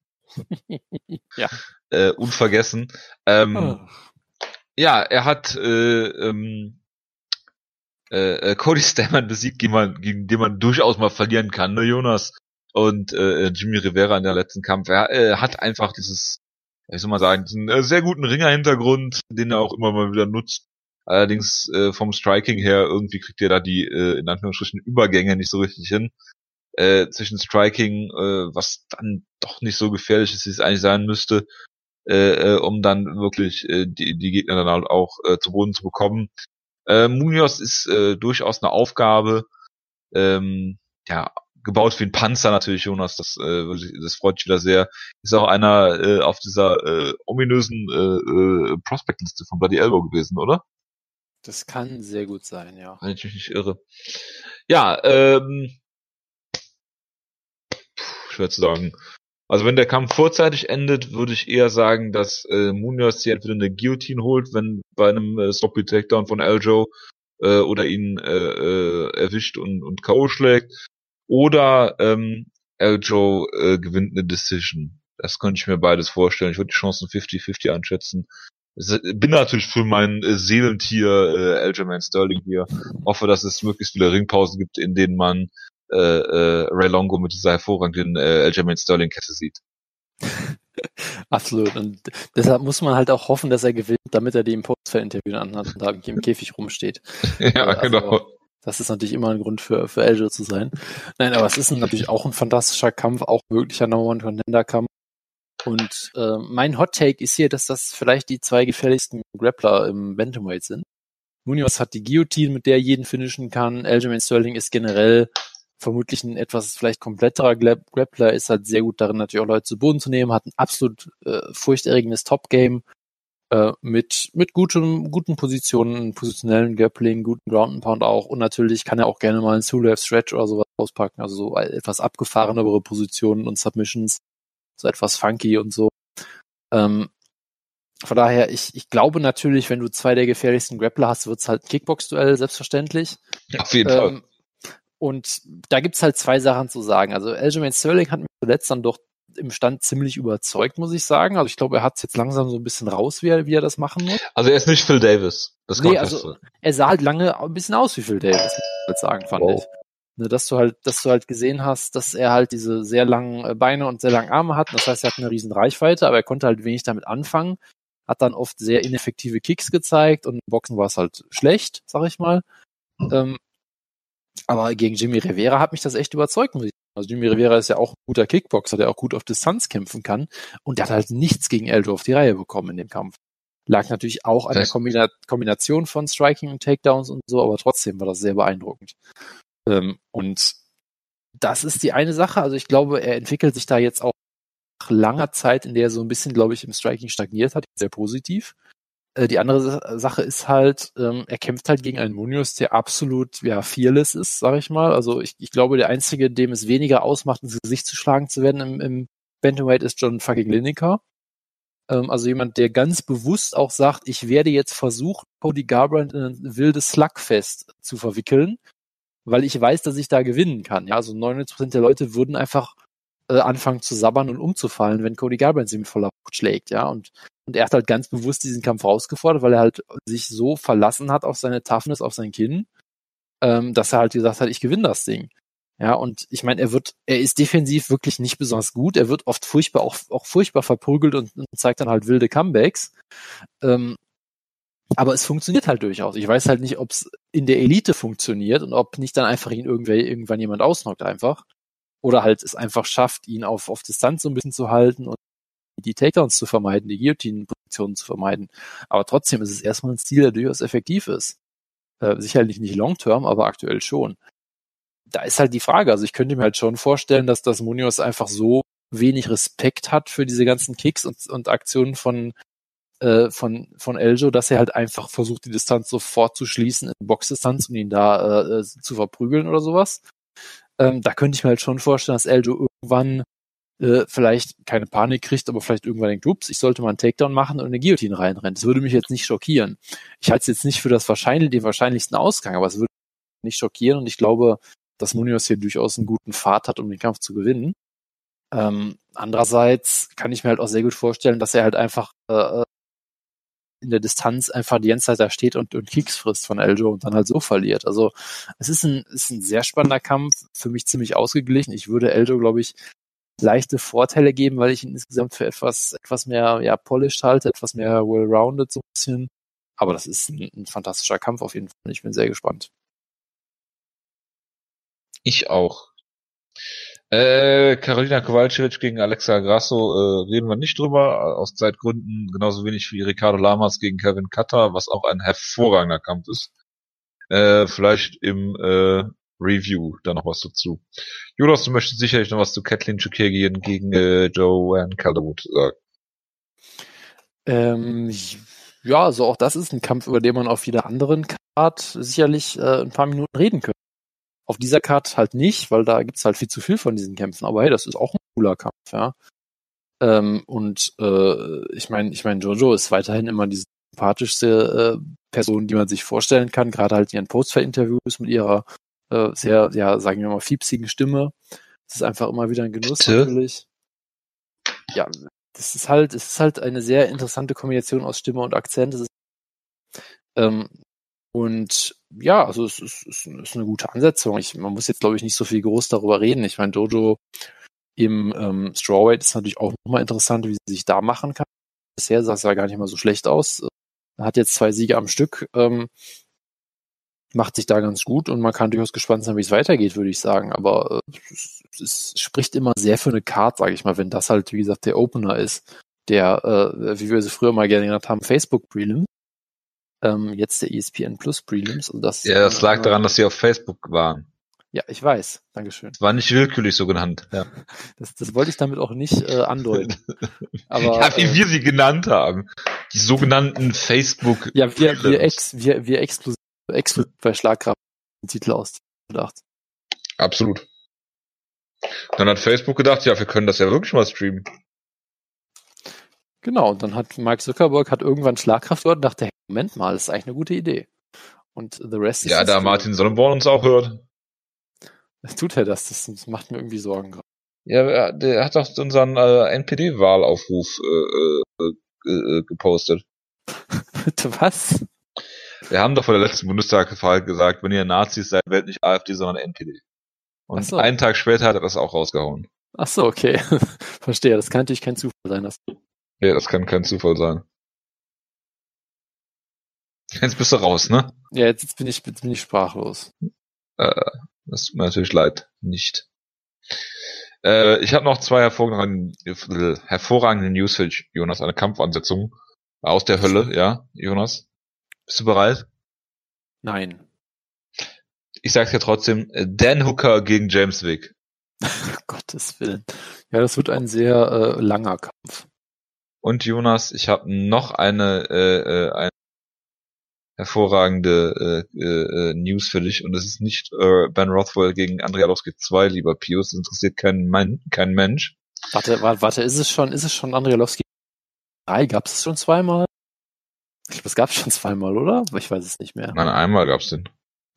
Ja. Äh, unvergessen. Ähm, oh. Ja, er hat äh, ähm, äh, Cody Stamann besiegt, gegen, man, gegen den man durchaus mal verlieren kann, ne, Jonas? Und äh, Jimmy Rivera in der letzten Kampf, er äh, hat einfach dieses, ich soll mal sagen, diesen äh, sehr guten Ringer-Hintergrund, den er auch immer mal wieder nutzt. Allerdings äh, vom Striking her, irgendwie kriegt er da die, äh, in Anführungsstrichen, Übergänge nicht so richtig hin. Äh, zwischen Striking, äh, was dann doch nicht so gefährlich ist, wie es eigentlich sein müsste, äh, äh, um dann wirklich äh, die, die Gegner dann halt auch äh, zu Boden zu bekommen. Äh, Munoz ist äh, durchaus eine Aufgabe, ähm, ja, gebaut wie ein Panzer natürlich, Jonas, das äh, das freut mich wieder sehr. Ist auch einer äh, auf dieser äh, ominösen äh, äh, Prospect-Liste von Bloody Elbow gewesen, oder? Das kann sehr gut sein, ja. Wenn ich mich nicht irre. Ja, ähm, pff, schwer zu sagen. Also wenn der Kampf vorzeitig endet, würde ich eher sagen, dass äh, Munoz hier entweder eine Guillotine holt, wenn bei einem äh, Sloppy Takedown von Aljo äh, oder ihn äh, äh, erwischt und, und K O schlägt. Oder ähm, Aljo äh, gewinnt eine Decision. Das könnte ich mir beides vorstellen. Ich würde die Chancen fifty fifty einschätzen. Bin natürlich für mein äh, Seelentier äh, Aljamain Sterling hier. Hoffe, dass es möglichst viele Ringpausen gibt, in denen man äh, äh, Ray Longo mit dieser hervorragenden äh, Aljamain Sterling-Kette sieht. Absolut. Und deshalb muss man halt auch hoffen, dass er gewinnt, damit er die im Post-Fair-Interview anhat und da im Käfig rumsteht. Ja, also, genau. Das ist natürlich immer ein Grund für, für Aljo zu sein. Nein, aber es ist natürlich auch ein fantastischer Kampf, auch möglicher Number-One-Contender-Kampf. Und äh, mein Hot-Take ist hier, dass das vielleicht die zwei gefährlichsten Grappler im Bantamweight sind. Munoz hat die Guillotine, mit der er jeden finishen kann. Aljamain Sterling ist generell vermutlich ein etwas vielleicht kompletterer Grappler, ist halt sehr gut darin, natürlich auch Leute zu Boden zu nehmen, hat ein absolut äh, furchterregendes Top-Game. mit mit gutem, guten Positionen, positionellen Grappling, guten Ground and Pound auch, und natürlich kann er auch gerne mal einen Two-Left-Stretch oder sowas auspacken, also so etwas abgefahrenere Positionen und Submissions, so etwas funky und so. Ähm, von daher, ich ich glaube natürlich, wenn du zwei der gefährlichsten Grappler hast, wird's halt ein Kickbox-Duell, selbstverständlich. Auf jeden Fall. Ähm, und da gibt's halt zwei Sachen zu sagen. Also Aljamain Sterling hat mich zuletzt dann doch im Stand ziemlich überzeugt, muss ich sagen. Also ich glaube, er hat es jetzt langsam so ein bisschen raus, wie er, wie er das machen muss. Also er ist nicht Phil Davis. Das nee, also er sah halt lange ein bisschen aus wie Phil Davis, muss ich halt sagen, fand wow. ich. Ne, dass du halt, dass du halt gesehen hast, dass er halt diese sehr langen Beine und sehr langen Arme hat. Das heißt, er hat eine riesen Reichweite, aber er konnte halt wenig damit anfangen. Hat dann oft sehr ineffektive Kicks gezeigt und im Boxen war es halt schlecht, sag ich mal. Mhm. Ähm, Aber gegen Jimmy Rivera hat mich das echt überzeugt. Also Jimmy Rivera ist ja auch ein guter Kickboxer, der auch gut auf Distanz kämpfen kann. Und der hat halt nichts gegen Eldo auf die Reihe bekommen in dem Kampf. Lag natürlich auch an der Kombina- Kombination von Striking und Takedowns und so, aber trotzdem war das sehr beeindruckend. Ähm, und das ist die eine Sache. Also ich glaube, er entwickelt sich da jetzt auch nach langer Zeit, in der er so ein bisschen, glaube ich, im Striking stagniert hat, sehr positiv. Äh, die andere Sache ist halt, ähm, er kämpft halt gegen einen Munoz, der absolut ja fearless ist, sage ich mal. Also ich, ich glaube, der Einzige, dem es weniger ausmacht, ins Gesicht zu schlagen zu werden im, im Bantamweight, ist John fucking Lineker. Also jemand, der ganz bewusst auch sagt, ich werde jetzt versuchen, Cody Garbrandt in ein wildes Slugfest zu verwickeln, weil ich weiß, dass ich da gewinnen kann. Ja, also neunundneunzig Prozent der Leute würden einfach äh, anfangen zu sabbern und umzufallen, wenn Cody Garbrandt sie mit voller Wucht schlägt. Ja, und, und er hat halt ganz bewusst diesen Kampf rausgefordert, weil er halt sich so verlassen hat auf seine Toughness, auf sein Kinn, ähm, dass er halt gesagt hat, ich gewinne das Ding. Ja, und ich meine, er wird, er ist defensiv wirklich nicht besonders gut. Er wird oft furchtbar, auch, auch furchtbar verprügelt und, und zeigt dann halt wilde Comebacks. Ähm, aber es funktioniert halt durchaus. Ich weiß halt nicht, ob es in der Elite funktioniert und ob nicht dann einfach ihn irgendwer, irgendwann jemand ausnockt einfach. Oder halt es einfach schafft, ihn auf, auf Distanz so ein bisschen zu halten und die Takedowns zu vermeiden, die Guillotine-Positionen zu vermeiden. Aber trotzdem ist es erstmal ein Stil, der durchaus effektiv ist. Äh, sicherlich nicht long-term, aber aktuell schon. Da ist halt die Frage, also ich könnte mir halt schon vorstellen, dass das Munoz einfach so wenig Respekt hat für diese ganzen Kicks und, und Aktionen von, äh, von, von Eljo, dass er halt einfach versucht, die Distanz sofort zu schließen, in Boxdistanz, um ihn da äh, zu verprügeln oder sowas. Ähm, da könnte ich mir halt schon vorstellen, dass Eljo irgendwann äh, vielleicht keine Panik kriegt, aber vielleicht irgendwann denkt, ups, ich sollte mal einen Takedown machen und eine Guillotine reinrennen. Das würde mich jetzt nicht schockieren. Ich halte es jetzt nicht für das wahrscheinlich, den wahrscheinlichsten Ausgang, aber es würde mich nicht schockieren und ich glaube, dass Munoz hier durchaus einen guten Pfad hat, um den Kampf zu gewinnen. Ähm, andererseits kann ich mir halt auch sehr gut vorstellen, dass er halt einfach äh, in der Distanz einfach die ganze Zeit da steht und, und Kicks frisst von Eljo und dann halt so verliert. Also es ist ein, ist ein sehr spannender Kampf, für mich ziemlich ausgeglichen. Ich würde Eljo, glaube ich, leichte Vorteile geben, weil ich ihn insgesamt für etwas etwas mehr ja polished halte, etwas mehr well-rounded so ein bisschen. Aber das ist ein, ein fantastischer Kampf auf jeden Fall. Ich bin sehr gespannt. Ich auch. Äh, Karolina Kowalkiewicz gegen Alexa Grasso äh, reden wir nicht drüber, aus Zeitgründen, genauso wenig wie Ricardo Lamas gegen Kevin Cutter, was auch ein hervorragender Kampf ist. Äh, vielleicht im äh, Review da noch was dazu. Jonas, du möchtest sicherlich noch was zu Kathleen Chookagian gegen äh, Joanne Calderwood sagen. Ähm, ja, also auch das ist ein Kampf, über den man auf jeder anderen Card sicherlich äh, ein paar Minuten reden könnte. Auf dieser Karte halt nicht, weil da gibt's halt viel zu viel von diesen Kämpfen. Aber hey, das ist auch ein cooler Kampf, ja. Ähm, und äh, ich meine, ich meine, Jojo ist weiterhin immer die sympathischste äh, Person, die man sich vorstellen kann. Gerade halt in ihren Post-Fight-Interviews mit ihrer äh, sehr, ja, sagen wir mal, fiepsigen Stimme. Das ist einfach immer wieder ein Genuss, Bitte? Natürlich. Ja, das ist halt, es ist halt eine sehr interessante Kombination aus Stimme und Akzent. Das ist, ähm, Und ja, also es ist, es ist eine gute Ansetzung. Ich, man muss jetzt, glaube ich, nicht so viel groß darüber reden. Ich meine, Jojo im ähm, Strawweight ist natürlich auch nochmal interessant, wie sie sich da machen kann. Bisher sah es ja gar nicht mal so schlecht aus. Er hat jetzt zwei Siege am Stück, ähm, macht sich da ganz gut und man kann durchaus gespannt sein, wie es weitergeht, würde ich sagen. Aber äh, es, es spricht immer sehr für eine Card, sage ich mal, wenn das halt, wie gesagt, der Opener ist, der, äh, wie wir sie früher mal gerne genannt haben, Facebook-Prelim. Ähm, jetzt der E S P N Plus Prelims. Und das, ja, das lag äh, daran, dass sie auf Facebook waren. Ja, ich weiß. Dankeschön. Das war nicht willkürlich so genannt. Ja. Das, das wollte ich damit auch nicht äh, andeuten. Aber, ja, wie äh, wir sie genannt haben. Die sogenannten Facebook Ja, wir, wir, ex, wir, wir exklusiv, exklusiv bei Schlagkraft den Titel ausgedacht. Absolut. Dann hat Facebook gedacht, ja, wir können das ja wirklich mal streamen. Genau, und dann hat Mark Zuckerberg hat irgendwann Schlagkraft gehört und dachte, hey, Moment mal, das ist eigentlich eine gute Idee. Und the rest ja, ist da Martin Sonnenborn uns auch hört. Das tut er das, das macht mir irgendwie Sorgen gerade. Ja, der hat doch unseren äh, N P D-Wahlaufruf äh, äh, äh, gepostet. Was? Wir haben doch vor der letzten Bundestagswahl gesagt, wenn ihr Nazis seid, wählt nicht A f D, sondern N P D. Und so. Einen Tag später hat er das auch rausgehauen. Ach so, okay. Verstehe, das kann natürlich kein Zufall sein, dass Ja, das kann kein Zufall sein. Jetzt bist du raus, ne? Ja, jetzt bin ich, jetzt bin ich sprachlos. Äh, Das tut mir natürlich leid, nicht. Äh, ich habe noch zwei hervorragende, hervorragende News für Jonas, eine Kampfansetzung aus der Hölle, ja, Jonas? Bist du bereit? Nein. Ich sag's ja trotzdem, Dan Hooker gegen James Wick. Gottes Willen. Ja, das wird ein sehr äh, langer Kampf. Und Jonas, ich habe noch eine, äh, eine hervorragende äh, äh, News für dich, und es ist nicht äh, Ben Rothwell gegen Andrei Arlovski zwei, lieber Pius, das interessiert keinen Mann, kein Mensch. Warte, warte, warte, ist es schon, ist es schon Andrei Arlovski drei? Gab es schon zweimal? Ich glaube, es gab schon zweimal, oder? Ich weiß es nicht mehr. Nein, einmal gab's den.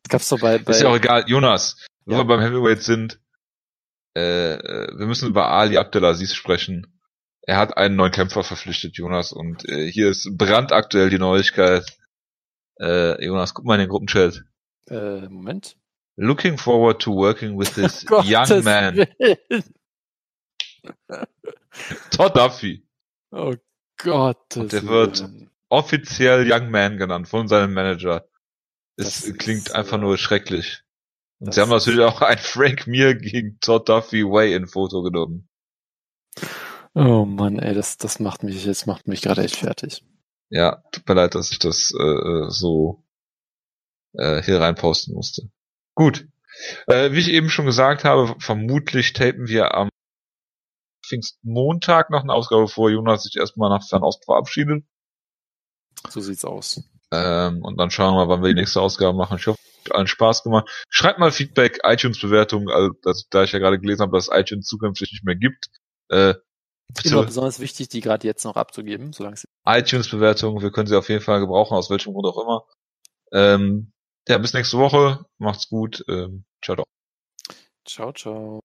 Gab's doch bei, bei... Ist ja auch egal, Jonas, wenn ja. wir beim Heavyweight sind, äh, wir müssen über Ali Abdelaziz sprechen. Er hat einen neuen Kämpfer verpflichtet, Jonas, und äh, hier ist brandaktuell die Neuigkeit. Äh, Jonas, guck mal in den Gruppenchat. Äh, Moment. Looking forward to working with this oh, young Gottes man. Todd Duffy. Oh Gott. Und der wird offiziell Young Man genannt von seinem Manager. Es das klingt ist, einfach nur schrecklich. Und sie haben natürlich auch ein Frank Mir gegen Todd Duffy Weigh-in-Foto genommen. Oh Mann, ey, das, das macht mich, jetzt macht mich gerade echt fertig. Ja, tut mir leid, dass ich das äh, so äh, hier reinposten musste. Gut. Äh, wie ich eben schon gesagt habe, vermutlich tapen wir am Pfingstmontag noch eine Ausgabe vor. Jonas sich erstmal nach Fernost verabschiedet. So sieht's aus. Ähm, und dann schauen wir mal, wann wir die nächste Ausgabe machen. Ich hoffe, es hat allen Spaß gemacht. Schreibt mal Feedback, iTunes-Bewertungen, also, das, da ich ja gerade gelesen habe, dass iTunes zukünftig nicht mehr gibt. Äh, Ist immer besonders wichtig, die gerade jetzt noch abzugeben, solange sie... iTunes-Bewertungen, wir können sie auf jeden Fall gebrauchen, aus welchem Grund auch immer. Ähm, ja, bis nächste Woche. Macht's gut. Ähm, ciao, ciao. Ciao, ciao.